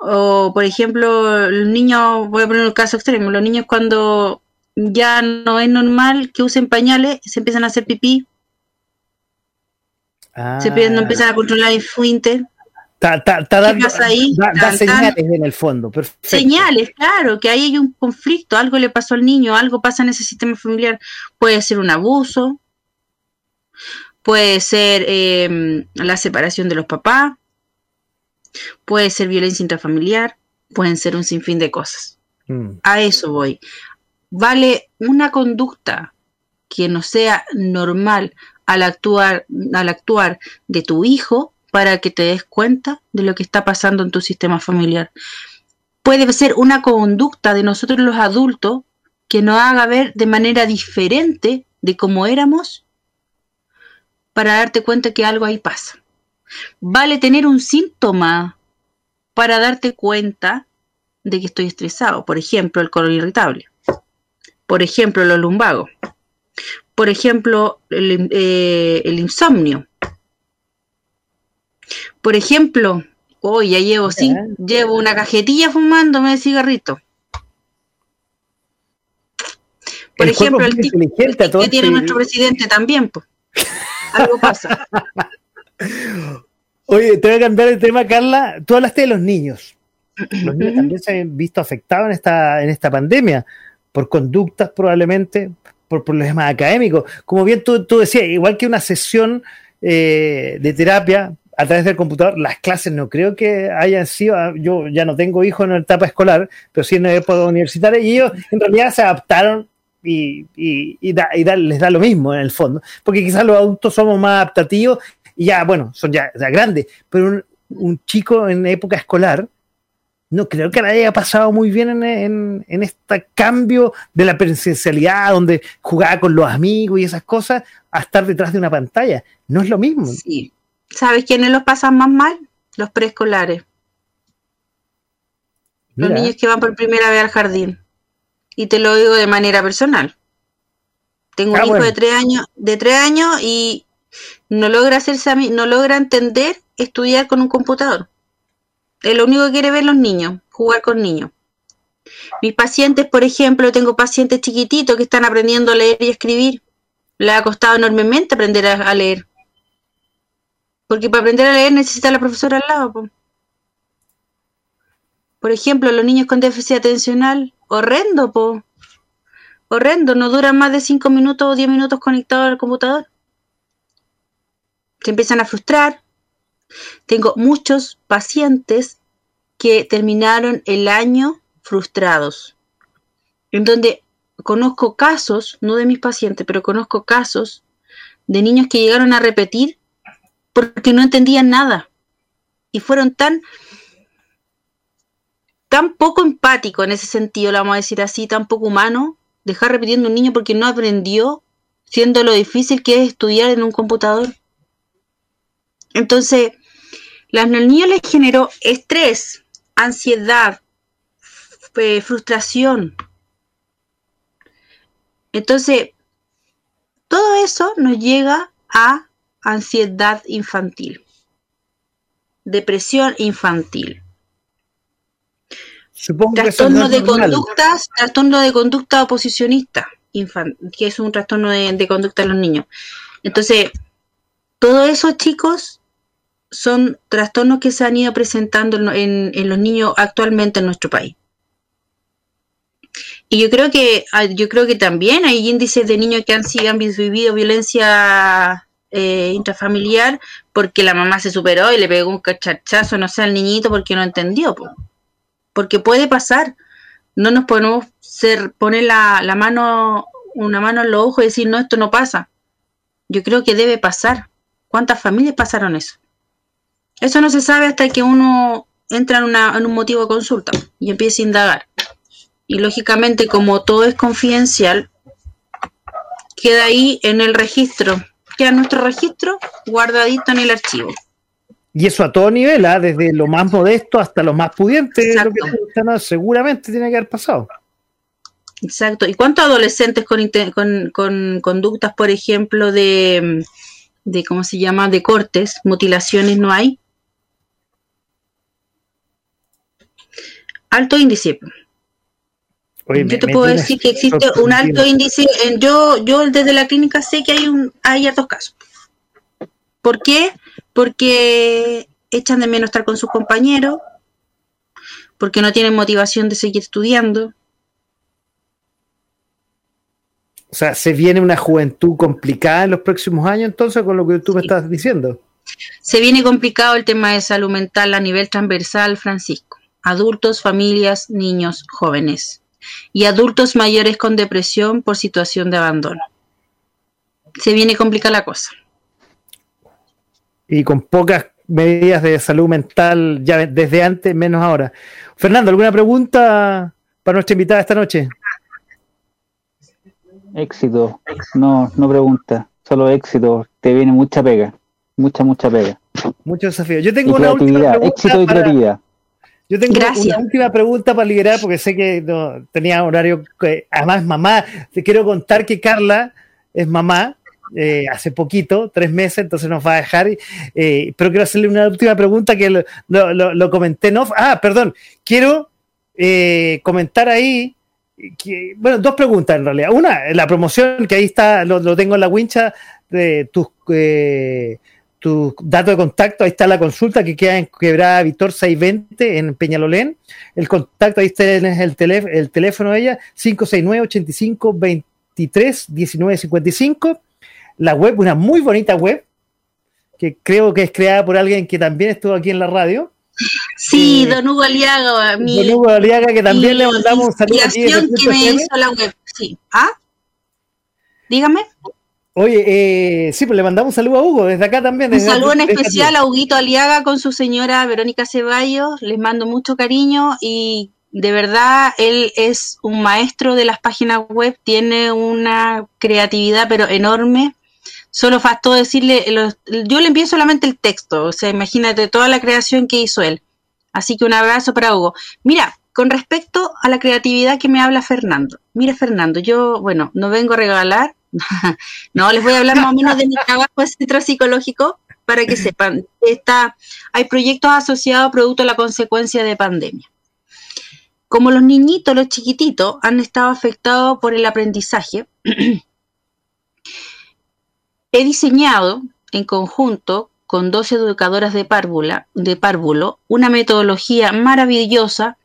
O, por ejemplo, los niños, voy a poner un caso extremo, los niños cuando ya no es normal que usen pañales, se empiezan a hacer pipí, no empiezan a controlar el fuente. Da señales en el fondo. Perfecto. Señales, claro, que ahí hay un conflicto, algo le pasó al niño, algo pasa en ese sistema familiar. Puede ser un abuso, puede ser la separación de los papás, puede ser violencia intrafamiliar, pueden ser un sinfín de cosas. A eso voy. Vale una conducta que no sea normal al actuar de tu hijo para que te des cuenta de lo que está pasando en tu sistema familiar. Puede ser una conducta de nosotros los adultos que nos haga ver de manera diferente de cómo éramos para darte cuenta que algo ahí pasa. Vale tener un síntoma para darte cuenta de que estoy estresado. Por ejemplo, el colon irritable. Por ejemplo, los lumbagos. Por ejemplo, el insomnio. Por ejemplo, hoy ya llevo una cajetilla fumándome de cigarrito. Por ejemplo, el tipo que tiene nuestro presidente también, pues. Algo pasa. Oye, te voy a cambiar el tema, Carla. Tú hablaste de los niños. Los niños también se han visto afectados en esta pandemia, por conductas probablemente, por problemas académicos. Como bien tú decías, igual que una sesión de terapia a través del computador, las clases no creo que hayan sido, yo ya no tengo hijos en la etapa escolar, pero sí en la etapa universitaria, y ellos en realidad se adaptaron y les da lo mismo en el fondo, porque quizás los adultos somos más adaptativos y ya, bueno, son ya grandes, pero un chico en época escolar no creo que la haya pasado muy bien en este cambio de la presencialidad, donde jugaba con los amigos y esas cosas, a estar detrás de una pantalla. No es lo mismo. Sí. ¿Sabes quiénes los pasan más mal? Los preescolares. Los niños que van por primera vez al jardín. Y te lo digo de manera personal. Tengo un hijo de 3 años, y no logra hacerse, no logra entender estudiar con un computador. Él lo único que quiere ver los niños, jugar con niños. Mis pacientes, por ejemplo, tengo pacientes chiquititos que están aprendiendo a leer y escribir. Les ha costado enormemente aprender a leer. Porque para aprender a leer necesita la profesora al lado. Por ejemplo, los niños con déficit atencional, horrendo, horrendo, no duran más de 5 minutos o 10 minutos conectados al computador. Se empiezan a frustrar. Tengo muchos pacientes que terminaron el año frustrados. En donde conozco casos, no de mis pacientes, pero conozco casos de niños que llegaron a repetir porque no entendían nada. Y fueron tan poco empáticos en ese sentido, lo vamos a decir así, tan poco humanos, dejar repitiendo un niño porque no aprendió, siendo lo difícil que es estudiar en un computador. Entonces, los niños les generó estrés, ansiedad, frustración. Entonces, todo eso nos llega a ansiedad infantil, depresión infantil. Trastorno de conductas, trastorno de conducta oposicionista, que es un trastorno de conducta de los niños. Entonces, todos esos chicos son trastornos que se han ido presentando en los niños actualmente en nuestro país. Y yo creo que también hay índices de niños que han vivido violencia intrafamiliar porque la mamá se superó y le pegó un cachachazo, no sé, al niñito porque no entendió, porque puede pasar. No nos podemos poner una mano en los ojos y decir, no, esto no pasa. Yo creo que debe pasar. ¿Cuántas familias pasaron eso? Eso no se sabe hasta que uno entra en un motivo de consulta y empieza a indagar. Y lógicamente, como todo es confidencial, queda ahí en el registro, queda nuestro registro guardadito en el archivo. Y eso a todo nivel, ¿eh? Desde lo más modesto hasta lo más pudiente, lo que seguramente tiene que haber pasado. Exacto. ¿Y cuántos adolescentes con conductas, por ejemplo, de ¿cómo se llama?, de cortes, mutilaciones, no hay? Alto índice. Oye, yo te puedo decir que existe un alto índice. Yo desde la clínica sé que hay hartos casos. ¿Por qué? Porque echan de menos estar con sus compañeros, porque no tienen motivación de seguir estudiando. O sea, ¿se viene una juventud complicada en los próximos años entonces con lo que tú me estás diciendo? Se viene complicado el tema de salud mental a nivel transversal, Francisco. Adultos, familias, niños, jóvenes y adultos mayores con depresión por situación de abandono. Se viene complicada la cosa. Y con pocas medidas de salud mental ya desde antes, menos ahora. Fernando, ¿alguna pregunta para nuestra invitada esta noche? Éxito. No pregunta, solo éxito. Te viene mucha pega, mucha pega. Muchos desafíos. Yo tengo una última pregunta. Éxito y creatividad. Yo tengo una última pregunta para liberar, porque sé que no tenía horario. Además, mamá, te quiero contar que Carla es mamá. Hace poquito, 3 meses, entonces nos va a dejar, pero quiero hacerle una última pregunta que lo comenté en off. Perdón, quiero comentar ahí que, bueno, 2 preguntas en realidad. Una, la promoción, que ahí está, lo tengo en la wincha, de tus datos de contacto. Ahí está la consulta que queda en Quebrada Víctor 620 en Peñalolén. El contacto, ahí está el teléfono de ella, 569-85-23-1955. La web, una muy bonita web, que creo que es creada por alguien que también estuvo aquí en la radio. Sí, don Hugo Aliaga. Don Hugo Aliaga, que también le mandamos un saludo. La inspiración que me hizo la web, sí. Dígame. Oye, sí, pues le mandamos un saludo a Hugo, desde acá también. Desde un saludo en especial a Huguito Aliaga con su señora Verónica Ceballos, les mando mucho cariño y de verdad él es un maestro de las páginas web, tiene una creatividad pero enorme, solo faltó decirle, yo le envío solamente el texto, o sea, imagínate toda la creación que hizo él, así que un abrazo para Hugo. Mira, con respecto a la creatividad que me habla Fernando, mira Fernando, yo, bueno, no vengo a regalar, no, les voy a hablar más o menos de mi trabajo en centro psicológico para que sepan. Hay proyectos asociados producto de la consecuencia de pandemia. Como los niñitos, los chiquititos, han estado afectados por el aprendizaje, he diseñado en conjunto con 12 educadoras de párvulo una metodología maravillosa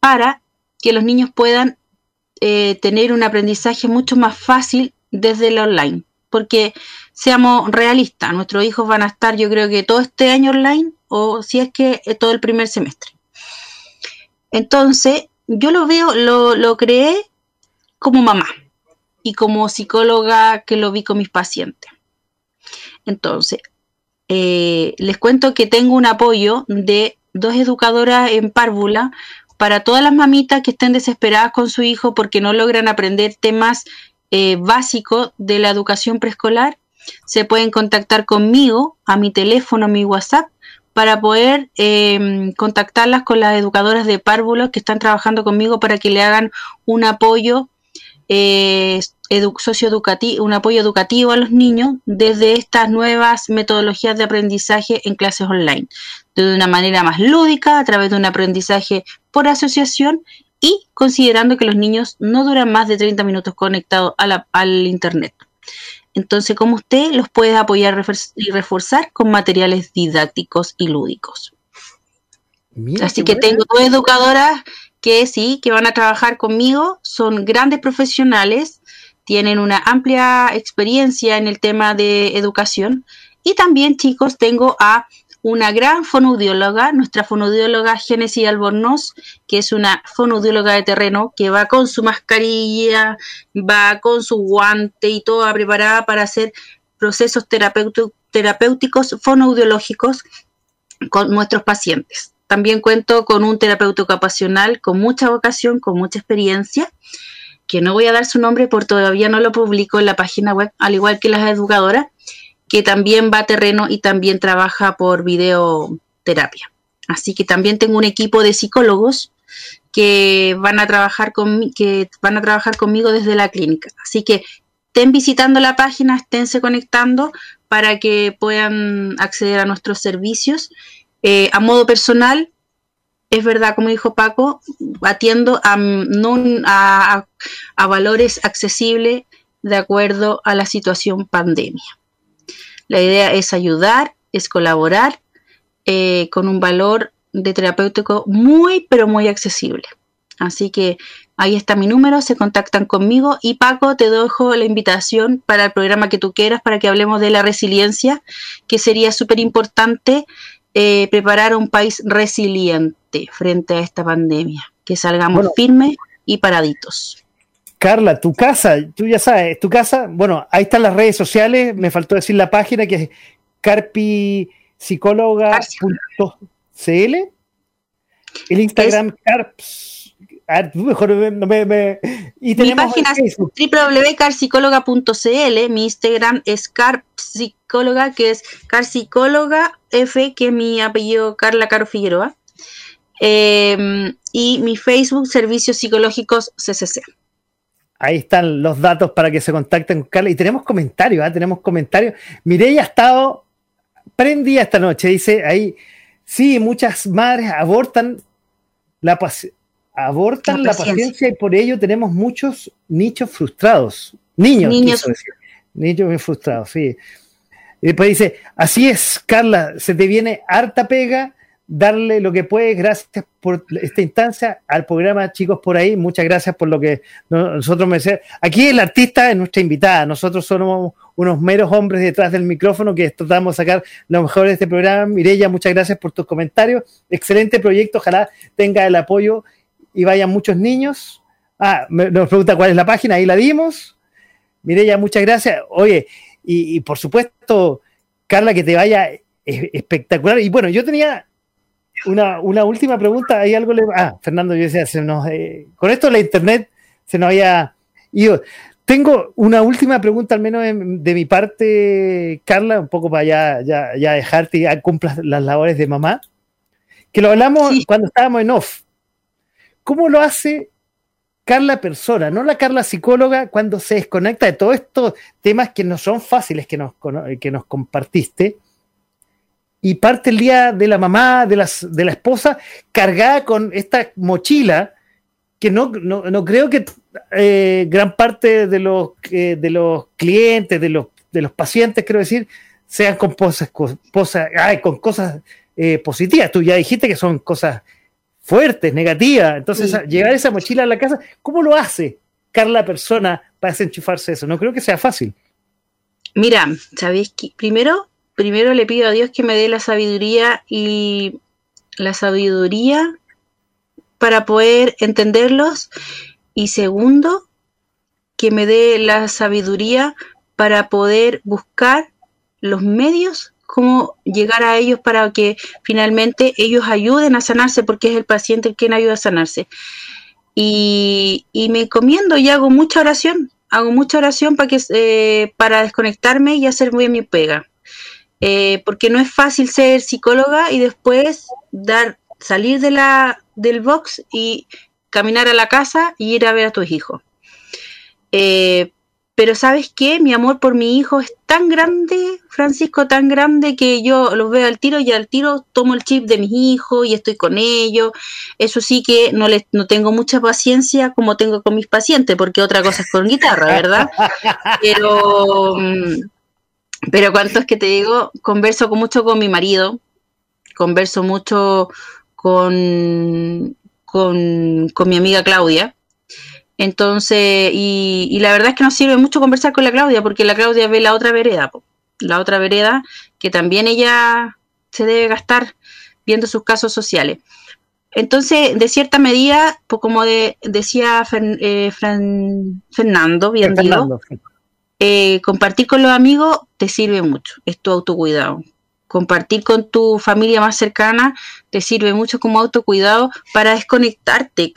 para que los niños puedan tener un aprendizaje mucho más fácil desde el online, porque seamos realistas, nuestros hijos van a estar, yo creo que todo este año online, o si es que todo el primer semestre. Entonces, yo lo veo, lo creé como mamá y como psicóloga que lo vi con mis pacientes. Entonces, les cuento que tengo un apoyo de 2 educadoras en párvula para todas las mamitas que estén desesperadas con su hijo porque no logran aprender temas básico de la educación preescolar, se pueden contactar conmigo a mi teléfono, a mi WhatsApp, para poder contactarlas con las educadoras de párvulos que están trabajando conmigo para que le hagan un apoyo socioeducativo, un apoyo educativo a los niños desde estas nuevas metodologías de aprendizaje en clases online, de una manera más lúdica, a través de un aprendizaje por asociación y considerando que los niños no duran más de 30 minutos conectados al internet. Entonces, como usted los puede apoyar y reforzar con materiales didácticos y lúdicos. Mira, así que tengo 2 educadoras que sí, que van a trabajar conmigo, son grandes profesionales, tienen una amplia experiencia en el tema de educación y también, chicos, tengo a una gran fonoaudióloga, nuestra fonoaudióloga Génesis Albornoz, que es una fonoaudióloga de terreno que va con su mascarilla, va con su guante y toda preparada para hacer procesos terapéuticos fonoaudiológicos con nuestros pacientes. También cuento con un terapeuta ocupacional con mucha vocación, con mucha experiencia, que no voy a dar su nombre porque todavía no lo publico en la página web, al igual que las educadoras, que también va a terreno y también trabaja por videoterapia. Así que también tengo un equipo de psicólogos que van a trabajar conmigo desde la clínica. Así que estén visitando la página, esténse conectando para que puedan acceder a nuestros servicios. A modo personal, es verdad, como dijo Paco, atiendo a valores accesibles de acuerdo a la situación pandemia. La idea es ayudar, es colaborar con un valor de terapéutico muy, pero muy accesible. Así que ahí está mi número, se contactan conmigo. Y Paco, te dejo la invitación para el programa que tú quieras, para que hablemos de la resiliencia, que sería súper importante preparar un país resiliente frente a esta pandemia. Que salgamos firmes y paraditos. Carla, tu casa, tú ya sabes, tu casa, bueno, ahí están las redes sociales, me faltó decir la página que es carpipsicóloga.cl, el Instagram carps, mejor y tenemos mi página es www.carpsicóloga.cl, mi Instagram es carpsicóloga, que es carpsicóloga F, que es mi apellido Carla Caro Figueroa, y mi Facebook Servicios Psicológicos CCC. Ahí están los datos para que se contacten con Carla. Y tenemos comentarios, tenemos comentarios. Mireya ha estado prendida esta noche. Dice ahí, sí, muchas madres abortan la paciencia y por ello tenemos muchos nichos frustrados. Niños. Niños frustrados, sí. Y después dice, así es, Carla, se te viene harta pega, darle lo que puedes, gracias por esta instancia al programa Chicos por Ahí, muchas gracias por lo que nosotros merecemos. Aquí el artista es nuestra invitada, nosotros somos unos meros hombres detrás del micrófono que tratamos de sacar lo mejor de este programa. Mireya, muchas gracias por tus comentarios, excelente proyecto, ojalá tenga el apoyo y vayan muchos niños. Nos pregunta cuál es la página, ahí la dimos. Mireya, muchas gracias. Oye, y por supuesto, Carla, que te vaya espectacular. Y bueno, yo tenía una última pregunta. ¿Hay algo? Fernando, yo decía, con esto la internet se nos había ido. Tengo una última pregunta, al menos de mi parte, Carla, un poco para ya dejarte y ya cumplas las labores de mamá, que lo hablamos cuando estábamos en off. ¿Cómo lo hace Carla persona, no la Carla psicóloga, cuando se desconecta de todos estos temas que no son fáciles que nos compartiste y parte el día de la mamá, de la esposa, cargada con esta mochila que no creo que gran parte de los clientes, de los pacientes, quiero decir, sean con cosas positivas? Tú ya dijiste que son cosas fuertes, negativas. Entonces, llevar esa mochila a la casa, ¿cómo lo hace Carla persona para desenchufarse eso? No creo que sea fácil. Mira, ¿sabéis qué? Primero le pido a Dios que me dé la sabiduría para poder entenderlos, y segundo, que me dé la sabiduría para poder buscar los medios, cómo llegar a ellos para que finalmente ellos ayuden a sanarse, porque es el paciente quien ayuda a sanarse. Y me encomiendo y hago mucha oración. Hago mucha oración para desconectarme y hacer muy bien mi pega. Porque no es fácil ser psicóloga y después salir del box y caminar a la casa y ir a ver a tus hijos. Pero ¿sabes qué? Mi amor por mi hijo es tan grande, Francisco, tan grande, que yo los veo al tiro y al tiro tomo el chip de mis hijos y estoy con ellos. Eso sí que no tengo mucha paciencia como tengo con mis pacientes, porque otra cosa es con guitarra, ¿verdad? Pero cuántos que te digo, converso mucho con mi marido, converso mucho con mi amiga Claudia. Entonces, y la verdad es que nos sirve mucho conversar con la Claudia, porque la Claudia ve la otra vereda, que también ella se debe gastar viendo sus casos sociales. Entonces, de cierta medida, pues como decía Fernando, bien digo, compartir con los amigos te sirve mucho, es tu autocuidado. Compartir con tu familia más cercana te sirve mucho como autocuidado para desconectarte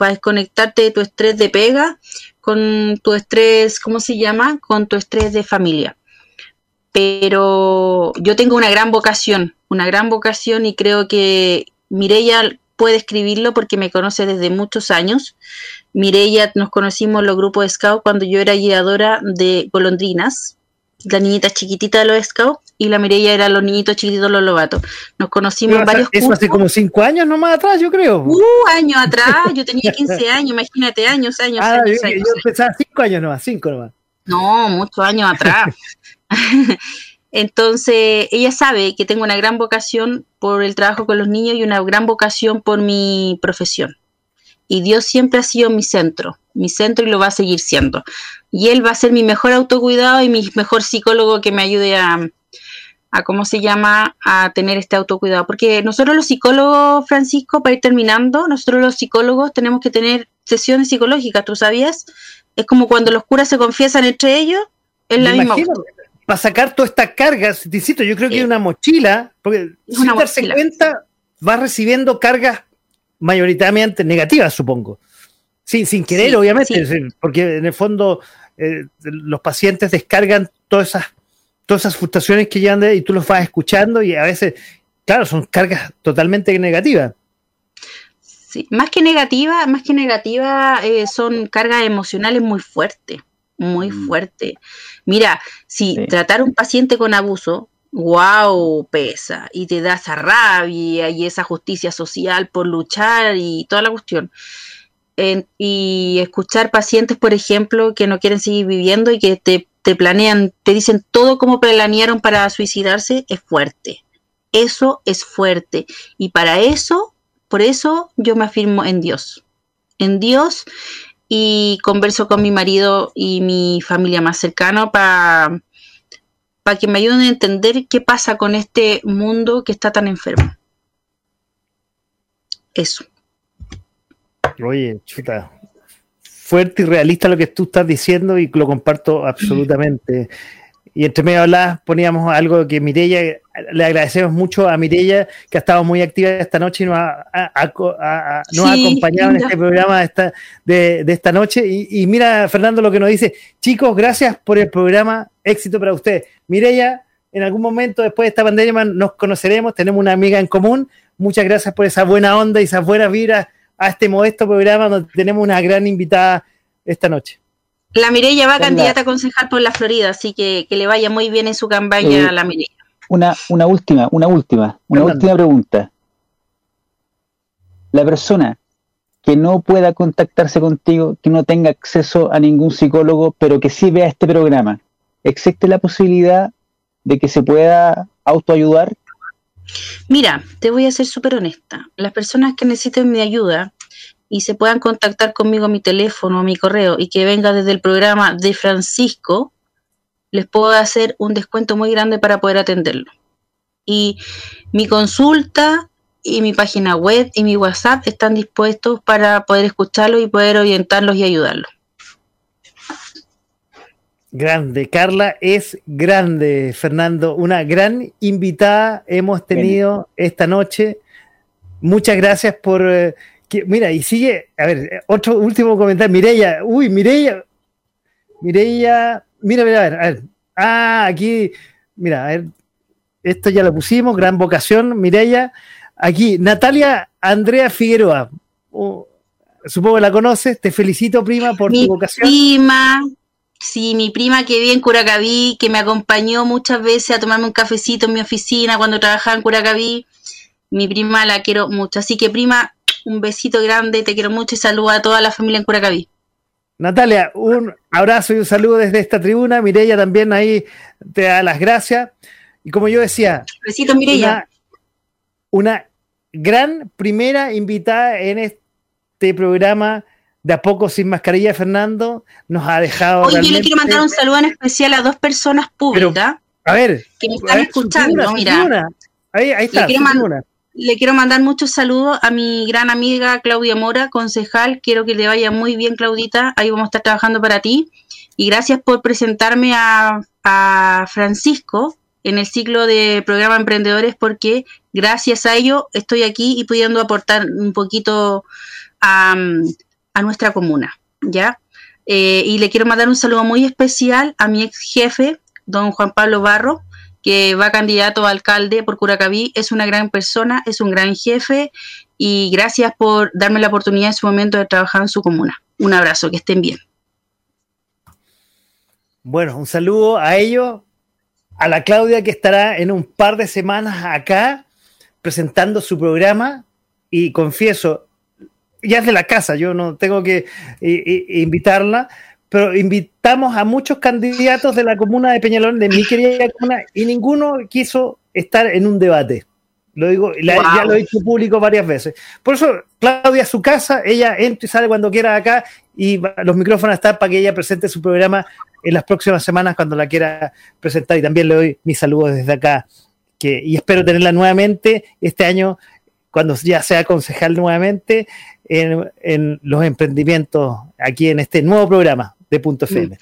de tu estrés de pega, con tu estrés, ¿cómo se llama? Con tu estrés de familia. Pero yo tengo una gran vocación y creo que Mireya puede escribirlo porque me conoce desde muchos años. Mireya, nos conocimos en los grupos de Scout cuando yo era guiadora de golondrinas, la niñita chiquitita de los Scouts, y la Mireya era los niñitos chiquititos, los lobatos. Nos conocimos en varios cursos. Eso hace como 5 años nomás atrás, yo creo. Años atrás, yo tenía 15 años, imagínate, años. Yo empezaba 5 años nomás, 5 nomás. No, muchos años atrás. Entonces, ella sabe que tengo una gran vocación por el trabajo con los niños y una gran vocación por mi profesión. Y Dios siempre ha sido mi centro y lo va a seguir siendo. Y Él va a ser mi mejor autocuidado y mi mejor psicólogo que me ayude a tener este autocuidado. Porque nosotros los psicólogos, Francisco, para ir terminando, nosotros los psicólogos tenemos que tener sesiones psicológicas, ¿tú sabías? Es como cuando los curas se confiesan entre ellos, es la misma cosa. Para sacar toda esta carga, insisto, yo creo que es una mochila, porque sin darse cuenta vas recibiendo cargas mayoritariamente negativas, supongo. Sí, sin querer, obviamente, sí. Porque en el fondo los pacientes descargan todas esas frustraciones que llevan y tú los vas escuchando y a veces, claro, son cargas totalmente negativas. Sí, más que negativa, son cargas emocionales muy fuertes, muy fuertes. Mira, si tratar a un paciente con abuso, wow, pesa, y te da esa rabia y esa justicia social por luchar y toda la cuestión. Y escuchar pacientes, por ejemplo, que no quieren seguir viviendo y que te planean, te dicen todo como planearon para suicidarse, es fuerte. Eso es fuerte. Y para eso, por eso yo me afirmo en Dios. En Dios, y converso con mi marido y mi familia más cercana para que me ayuden a entender qué pasa con este mundo que está tan enfermo. Eso. Oye, chuta, fuerte y realista lo que tú estás diciendo y lo comparto absolutamente. Y entre medio hablas poníamos algo que Mireya, le agradecemos mucho a Mireya, que ha estado muy activa esta noche y nos ha acompañado en este programa de esta noche. Y mira, Fernando, lo que nos dice: chicos, gracias por el programa, éxito para ustedes. Mireya, en algún momento después de esta pandemia nos conoceremos, tenemos una amiga en común. Muchas gracias por esa buena onda y esas buenas vibras a este modesto programa donde tenemos una gran invitada esta noche. La Mireya va candidata a concejal por la Florida, así que le vaya muy bien en su campaña a la Mireya. Una última pregunta. La persona que no pueda contactarse contigo, que no tenga acceso a ningún psicólogo, pero que sí vea este programa, ¿existe la posibilidad de que se pueda autoayudar? Mira, te voy a ser súper honesta. Las personas que necesiten mi ayuda y se puedan contactar conmigo a mi teléfono, a mi correo, y que venga desde el programa de Francisco, les puedo hacer un descuento muy grande para poder atenderlo. Y mi consulta y mi página web y mi WhatsApp están dispuestos para poder escucharlos y poder orientarlos y ayudarlos. Grande, Carla es grande, Fernando, una gran invitada hemos tenido esta noche. Muchas gracias por... mira, y sigue, a ver, otro último comentario, Mireya, uy, Mireya, mira, a ver, aquí, mira, a ver, esto ya lo pusimos, gran vocación, Mireya, aquí, Natalia Andrea Figueroa, supongo que la conoces, te felicito, prima, por tu vocación. Sí, mi prima que vive en Curacaví, que me acompañó muchas veces a tomarme un cafecito en mi oficina cuando trabajaba en Curacaví. Mi prima, la quiero mucho. Así que, prima, un besito grande, te quiero mucho y saluda a toda la familia en Curacaví. Natalia, un abrazo y un saludo desde esta tribuna. Mireya también ahí te da las gracias. Y como yo decía, besitos, Mireya. Una gran primera invitada en este programa de A Poco Sin Mascarilla, Fernando, nos ha dejado... Hoy yo le quiero mandar un saludo en especial a dos personas públicas que me están escuchando, mira. Ahí está, le quiero mandar muchos saludos a mi gran amiga Claudia Mora, concejal. Quiero que le vaya muy bien, Claudita. Ahí vamos a estar trabajando para ti. Y gracias por presentarme a Francisco en el ciclo de programa Emprendedores, porque gracias a ello estoy aquí y pudiendo aportar un poquito a nuestra comuna, ¿ya? Y le quiero mandar un saludo muy especial a mi ex jefe, don Juan Pablo Barro, que va candidato a alcalde por Curacaví. Es una gran persona, es un gran jefe, y gracias por darme la oportunidad en su momento de trabajar en su comuna. Un abrazo, que estén bien. Bueno, un saludo a ellos, a la Claudia, que estará en un par de semanas acá presentando su programa, y confieso, ya es de la casa, yo no tengo que invitarla, pero invitamos a muchos candidatos de la comuna de Peñalolén, de mi querida comuna, y ninguno quiso estar en un debate. Lo digo, ya lo he hecho público varias veces. Por eso, Claudia, su casa, ella entra y sale cuando quiera acá, y los micrófonos están para que ella presente su programa en las próximas semanas cuando la quiera presentar, y también le doy mis saludos desde acá, y espero tenerla nuevamente este año, cuando ya sea concejal nuevamente, en los emprendimientos aquí en este nuevo programa de Punto FM.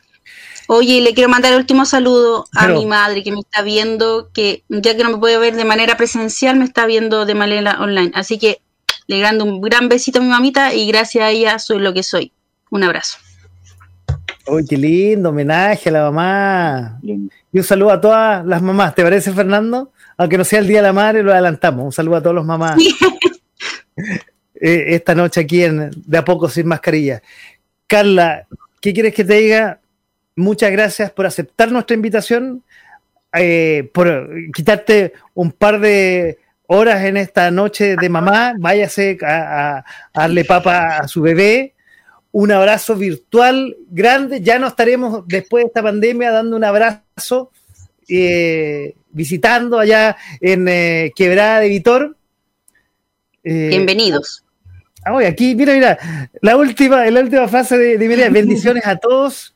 Oye, le quiero mandar el último saludo a mi madre, que me está viendo, que ya que no me puede ver de manera presencial, me está viendo de manera online. Así que le mando un gran besito a mi mamita y gracias a ella soy lo que soy. Un abrazo. Uy, qué lindo homenaje a la mamá. Y un saludo a todas las mamás. ¿Te parece, Fernando? Aunque no sea el Día de la Madre, lo adelantamos. Un saludo a todos los mamás. Sí. Esta noche aquí en De A Poco Sin Mascarilla. Carla, ¿qué quieres que te diga? Muchas gracias por aceptar nuestra invitación, por quitarte un par de horas en esta noche de mamá. Váyase a darle papa a su bebé. Un abrazo virtual grande. Ya no estaremos después de esta pandemia dando un abrazo, visitando allá en Quebrada de Vitor. Bienvenidos. Hoy aquí, mira, la última frase de Mireya: bendiciones a todos,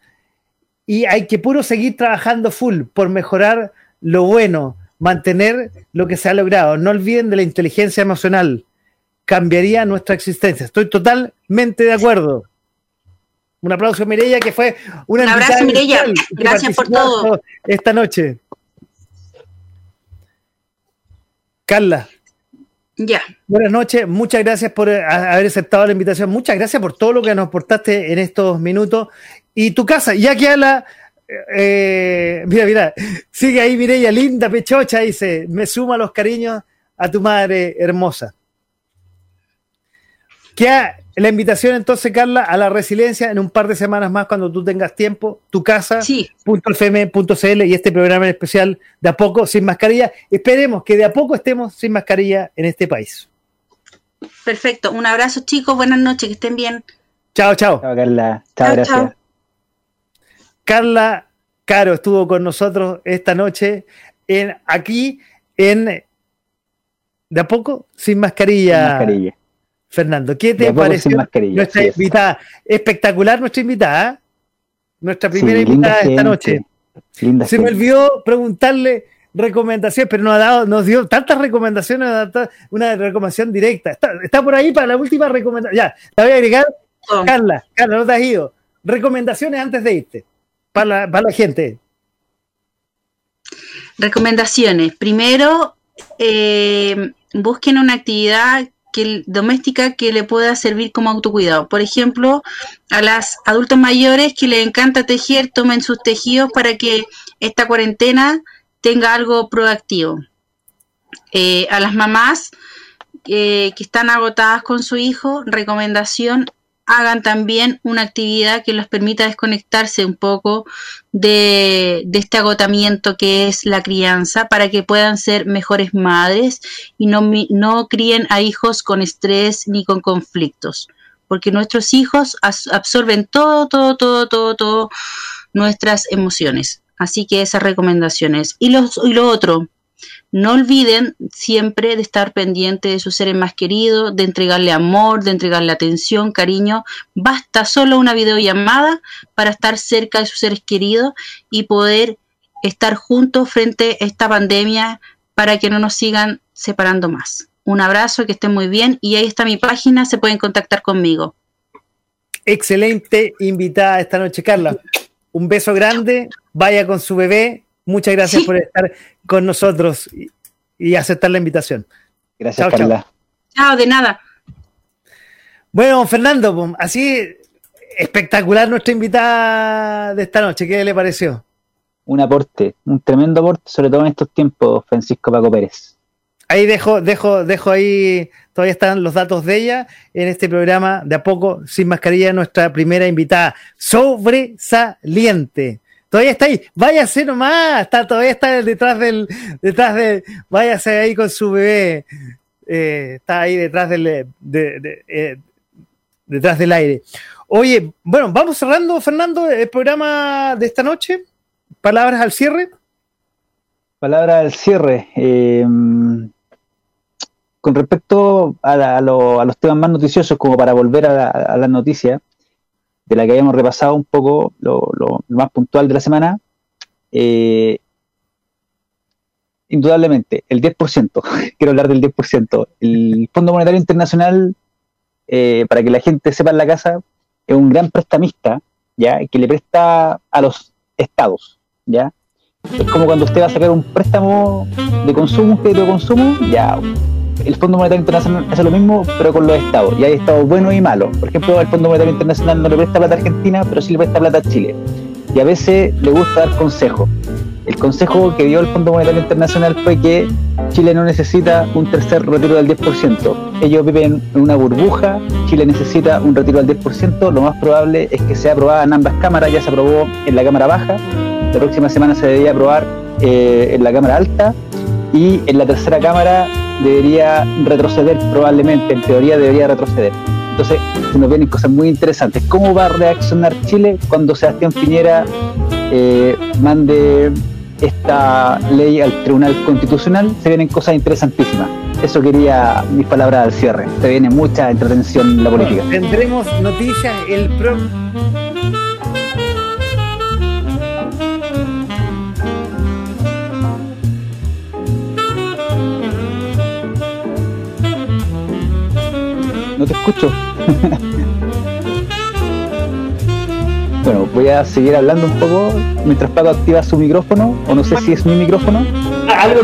y hay que puro seguir trabajando full por mejorar lo bueno, mantener lo que se ha logrado. No olviden de la inteligencia emocional, cambiaría nuestra existencia. Estoy totalmente de acuerdo. Un aplauso a Mireya, que fue una... Un abrazo, Mireya. Gracias por todo. Esta noche. Carla. Ya. Buenas noches, muchas gracias por haber aceptado la invitación, muchas gracias por todo lo que nos aportaste en estos minutos. Y tu casa, ya que habla, mira, sigue ahí Mireya, linda pechocha, dice, me suma los cariños a tu madre hermosa. Queda la invitación entonces, Carla, a la resiliencia en un par de semanas más cuando tú tengas tiempo, tu casa, sí. .fm.cl y este programa en especial de a poco sin mascarilla. Esperemos que de a poco estemos sin mascarilla en este país. Perfecto. Un abrazo, chicos. Buenas noches. Que estén bien. Chao, chao. Chao, Carla. Chao, gracias. Chao. Carla Caro estuvo con nosotros esta noche aquí en de a poco sin mascarilla. Sin mascarilla. Fernando, ¿qué te pareció nuestra invitada? Espectacular nuestra invitada, nuestra primera invitada esta noche. Se me olvidó preguntarle recomendaciones, pero nos dio tantas recomendaciones, una recomendación directa. Está por ahí para la última recomendación. Ya, la voy a agregar. Carla, no te has ido. Recomendaciones antes de irte, para la gente. Recomendaciones. Primero, busquen una actividad doméstica que le pueda servir como autocuidado. Por ejemplo, a las adultos mayores que les encanta tejer, tomen sus tejidos para que esta cuarentena tenga algo proactivo. A las mamás que están agotadas con su hijo, recomendación, hagan también una actividad que los permita desconectarse un poco de este agotamiento que es la crianza, para que puedan ser mejores madres y no críen a hijos con estrés ni con conflictos, porque nuestros hijos absorben todo nuestras emociones. Así que esas recomendaciones. Y lo otro, no olviden siempre de estar pendiente de sus seres más queridos, de entregarle amor, de entregarle atención, cariño. Basta solo una videollamada para estar cerca de sus seres queridos y poder estar juntos frente a esta pandemia para que no nos sigan separando más. Un abrazo, que estén muy bien, y ahí está mi página, se pueden contactar conmigo. Excelente invitada esta noche, Carla. Un beso grande, vaya con su bebé. Muchas gracias por estar con nosotros y aceptar la invitación. Gracias, chao, Carla. Chao, de nada. Bueno, Fernando, así espectacular nuestra invitada de esta noche. ¿Qué le pareció? Un aporte, un tremendo aporte, sobre todo en estos tiempos, Francisco Paco Pérez. Ahí dejo ahí, todavía están los datos de ella en este programa de a poco sin mascarilla, nuestra primera invitada sobresaliente. Todavía está ahí, váyase nomás, todavía está detrás del, váyase ahí con su bebé, está ahí detrás del aire. Oye, bueno, vamos cerrando, Fernando, el programa de esta noche. Palabras al cierre. Palabras al cierre. Con respecto a los temas más noticiosos, como para volver a la noticia, de la que habíamos repasado un poco lo más puntual de la semana, indudablemente, el 10%, quiero hablar del 10%, el Fondo Monetario Internacional, para que la gente sepa en la casa, es un gran prestamista, ¿ya?, que le presta a los estados, ¿ya? Es como cuando usted va a sacar un préstamo de consumo, un crédito de consumo, ya... El Fondo Monetario Internacional hace lo mismo, pero con los estados. Y hay estados buenos y malos. Por ejemplo, el Fondo Monetario Internacional no le presta plata a Argentina, pero sí le presta plata a Chile. Y a veces le gusta dar consejos. El consejo que dio el Fondo Monetario Internacional fue que Chile no necesita un tercer retiro del 10%. Ellos viven en una burbuja, Chile necesita un retiro del 10%. Lo más probable es que sea aprobada en ambas cámaras. Ya se aprobó en la Cámara Baja. La próxima semana se debería aprobar en la Cámara Alta. Y en la tercera cámara debería retroceder, probablemente, en teoría debería retroceder. Entonces se nos vienen cosas muy interesantes. ¿Cómo va a reaccionar Chile cuando Sebastián Piñera mande esta ley al Tribunal Constitucional? Se vienen cosas interesantísimas. Eso quería mis palabras al cierre. Se viene mucha entretención en la política. Bueno, tendremos noticias el próximo... No te escucho. Voy a seguir hablando un poco mientras Paco activa su micrófono, o no sé si es mi micrófono. Algo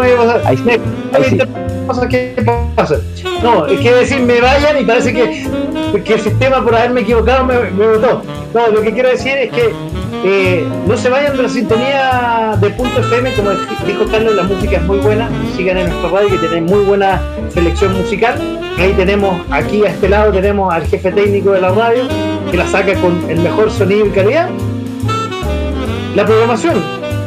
me va a pasar. Ahí sí. ¿Qué pasa? No, es que decir me vayan y parece que el sistema por haberme equivocado me votó. No, lo que quiero decir es que no se vayan de la sintonía de Punto FM, como dijo Carlos, la música es muy buena, sigan en nuestro radio que tienen muy buena selección musical. Ahí tenemos, aquí a este lado tenemos al jefe técnico de la radio, que la saca con el mejor sonido y calidad. La programación,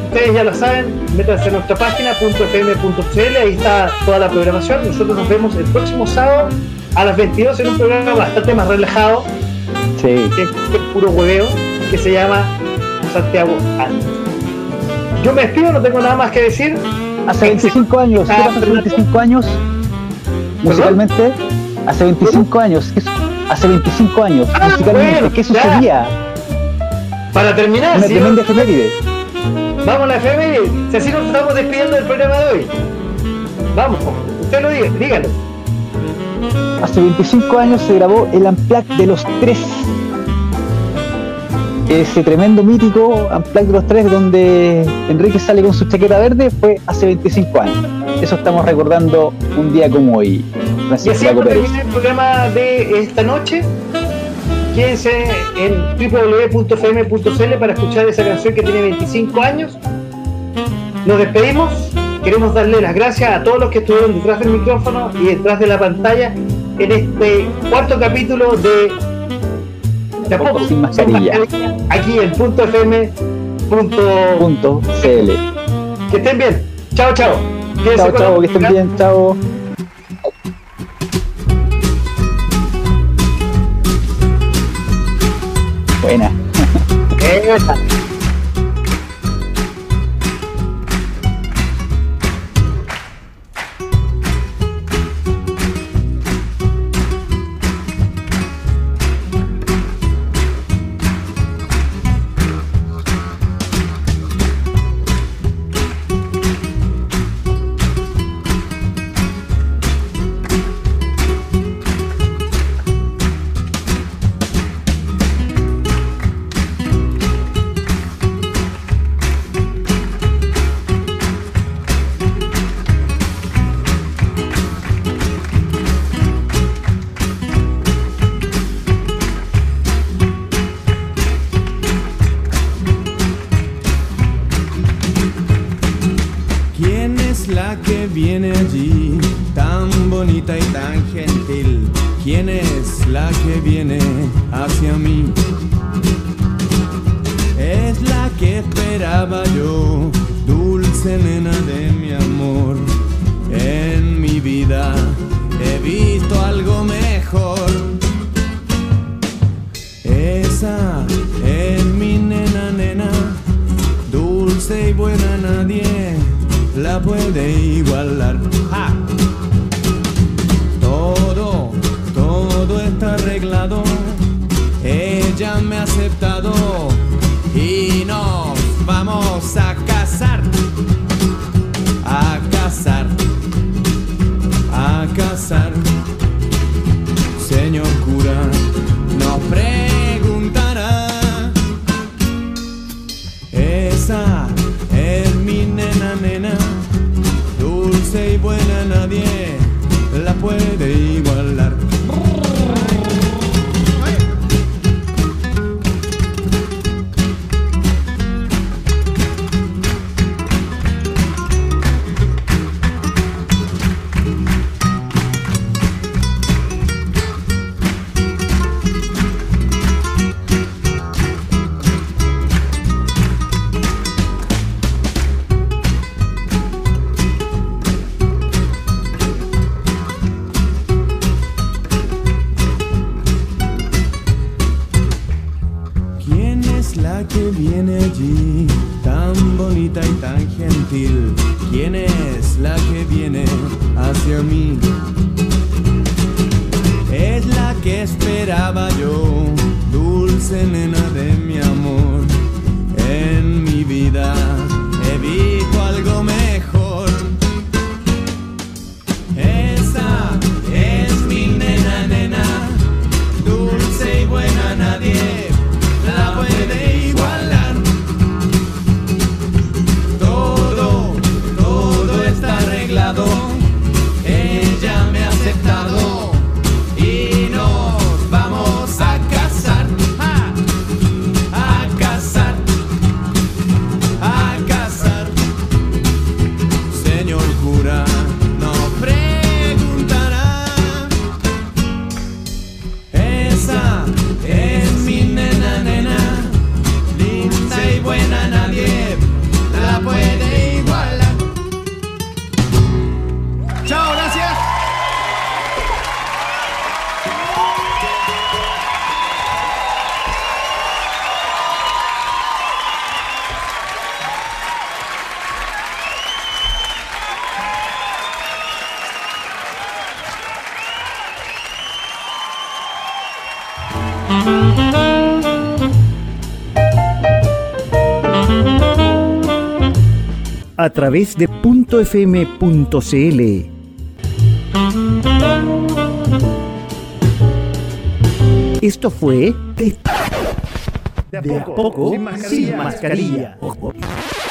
ustedes ya la saben, métanse a nuestra página .fm.cl, ahí está toda la programación. Nosotros nos vemos el próximo sábado a las 22 en un programa bastante más relajado, sí, que es puro hueveo, que se llama Santiago Alto. Yo me despido, no tengo nada más que decir. Hace 25 años, ¿qué pasó hace 25 años? Musicalmente, hace 25 años, ¿qué sucedió? Hace 25 años, musicalmente, bueno, ¿qué sucedía? Para terminar, una tremenda efeméride. Vamos a la efeméride. Si así nos estamos despidiendo del programa de hoy. Vamos, usted lo diga, dígalo. Hace 25 años se grabó el Unplugged de los Tres. Ese tremendo mítico Unplugged de los Tres, donde Enrique sale con su chaqueta verde, fue hace 25 años. Eso estamos recordando un día como hoy. Y así termina el programa de esta noche. Quédense en www.fm.cl para escuchar esa canción que tiene 25 años. Nos despedimos. Queremos darle las gracias a todos los que estuvieron detrás del micrófono y detrás de la pantalla en este cuarto capítulo de Tampoco sin mascarilla, aquí en .fm.cl. Que estén bien. Chao, chao. Chao, chao, que estén bien. Chao. Buena. Nadie la puede A través de .fm.cl Esto fue de a poco, sin mascarilla.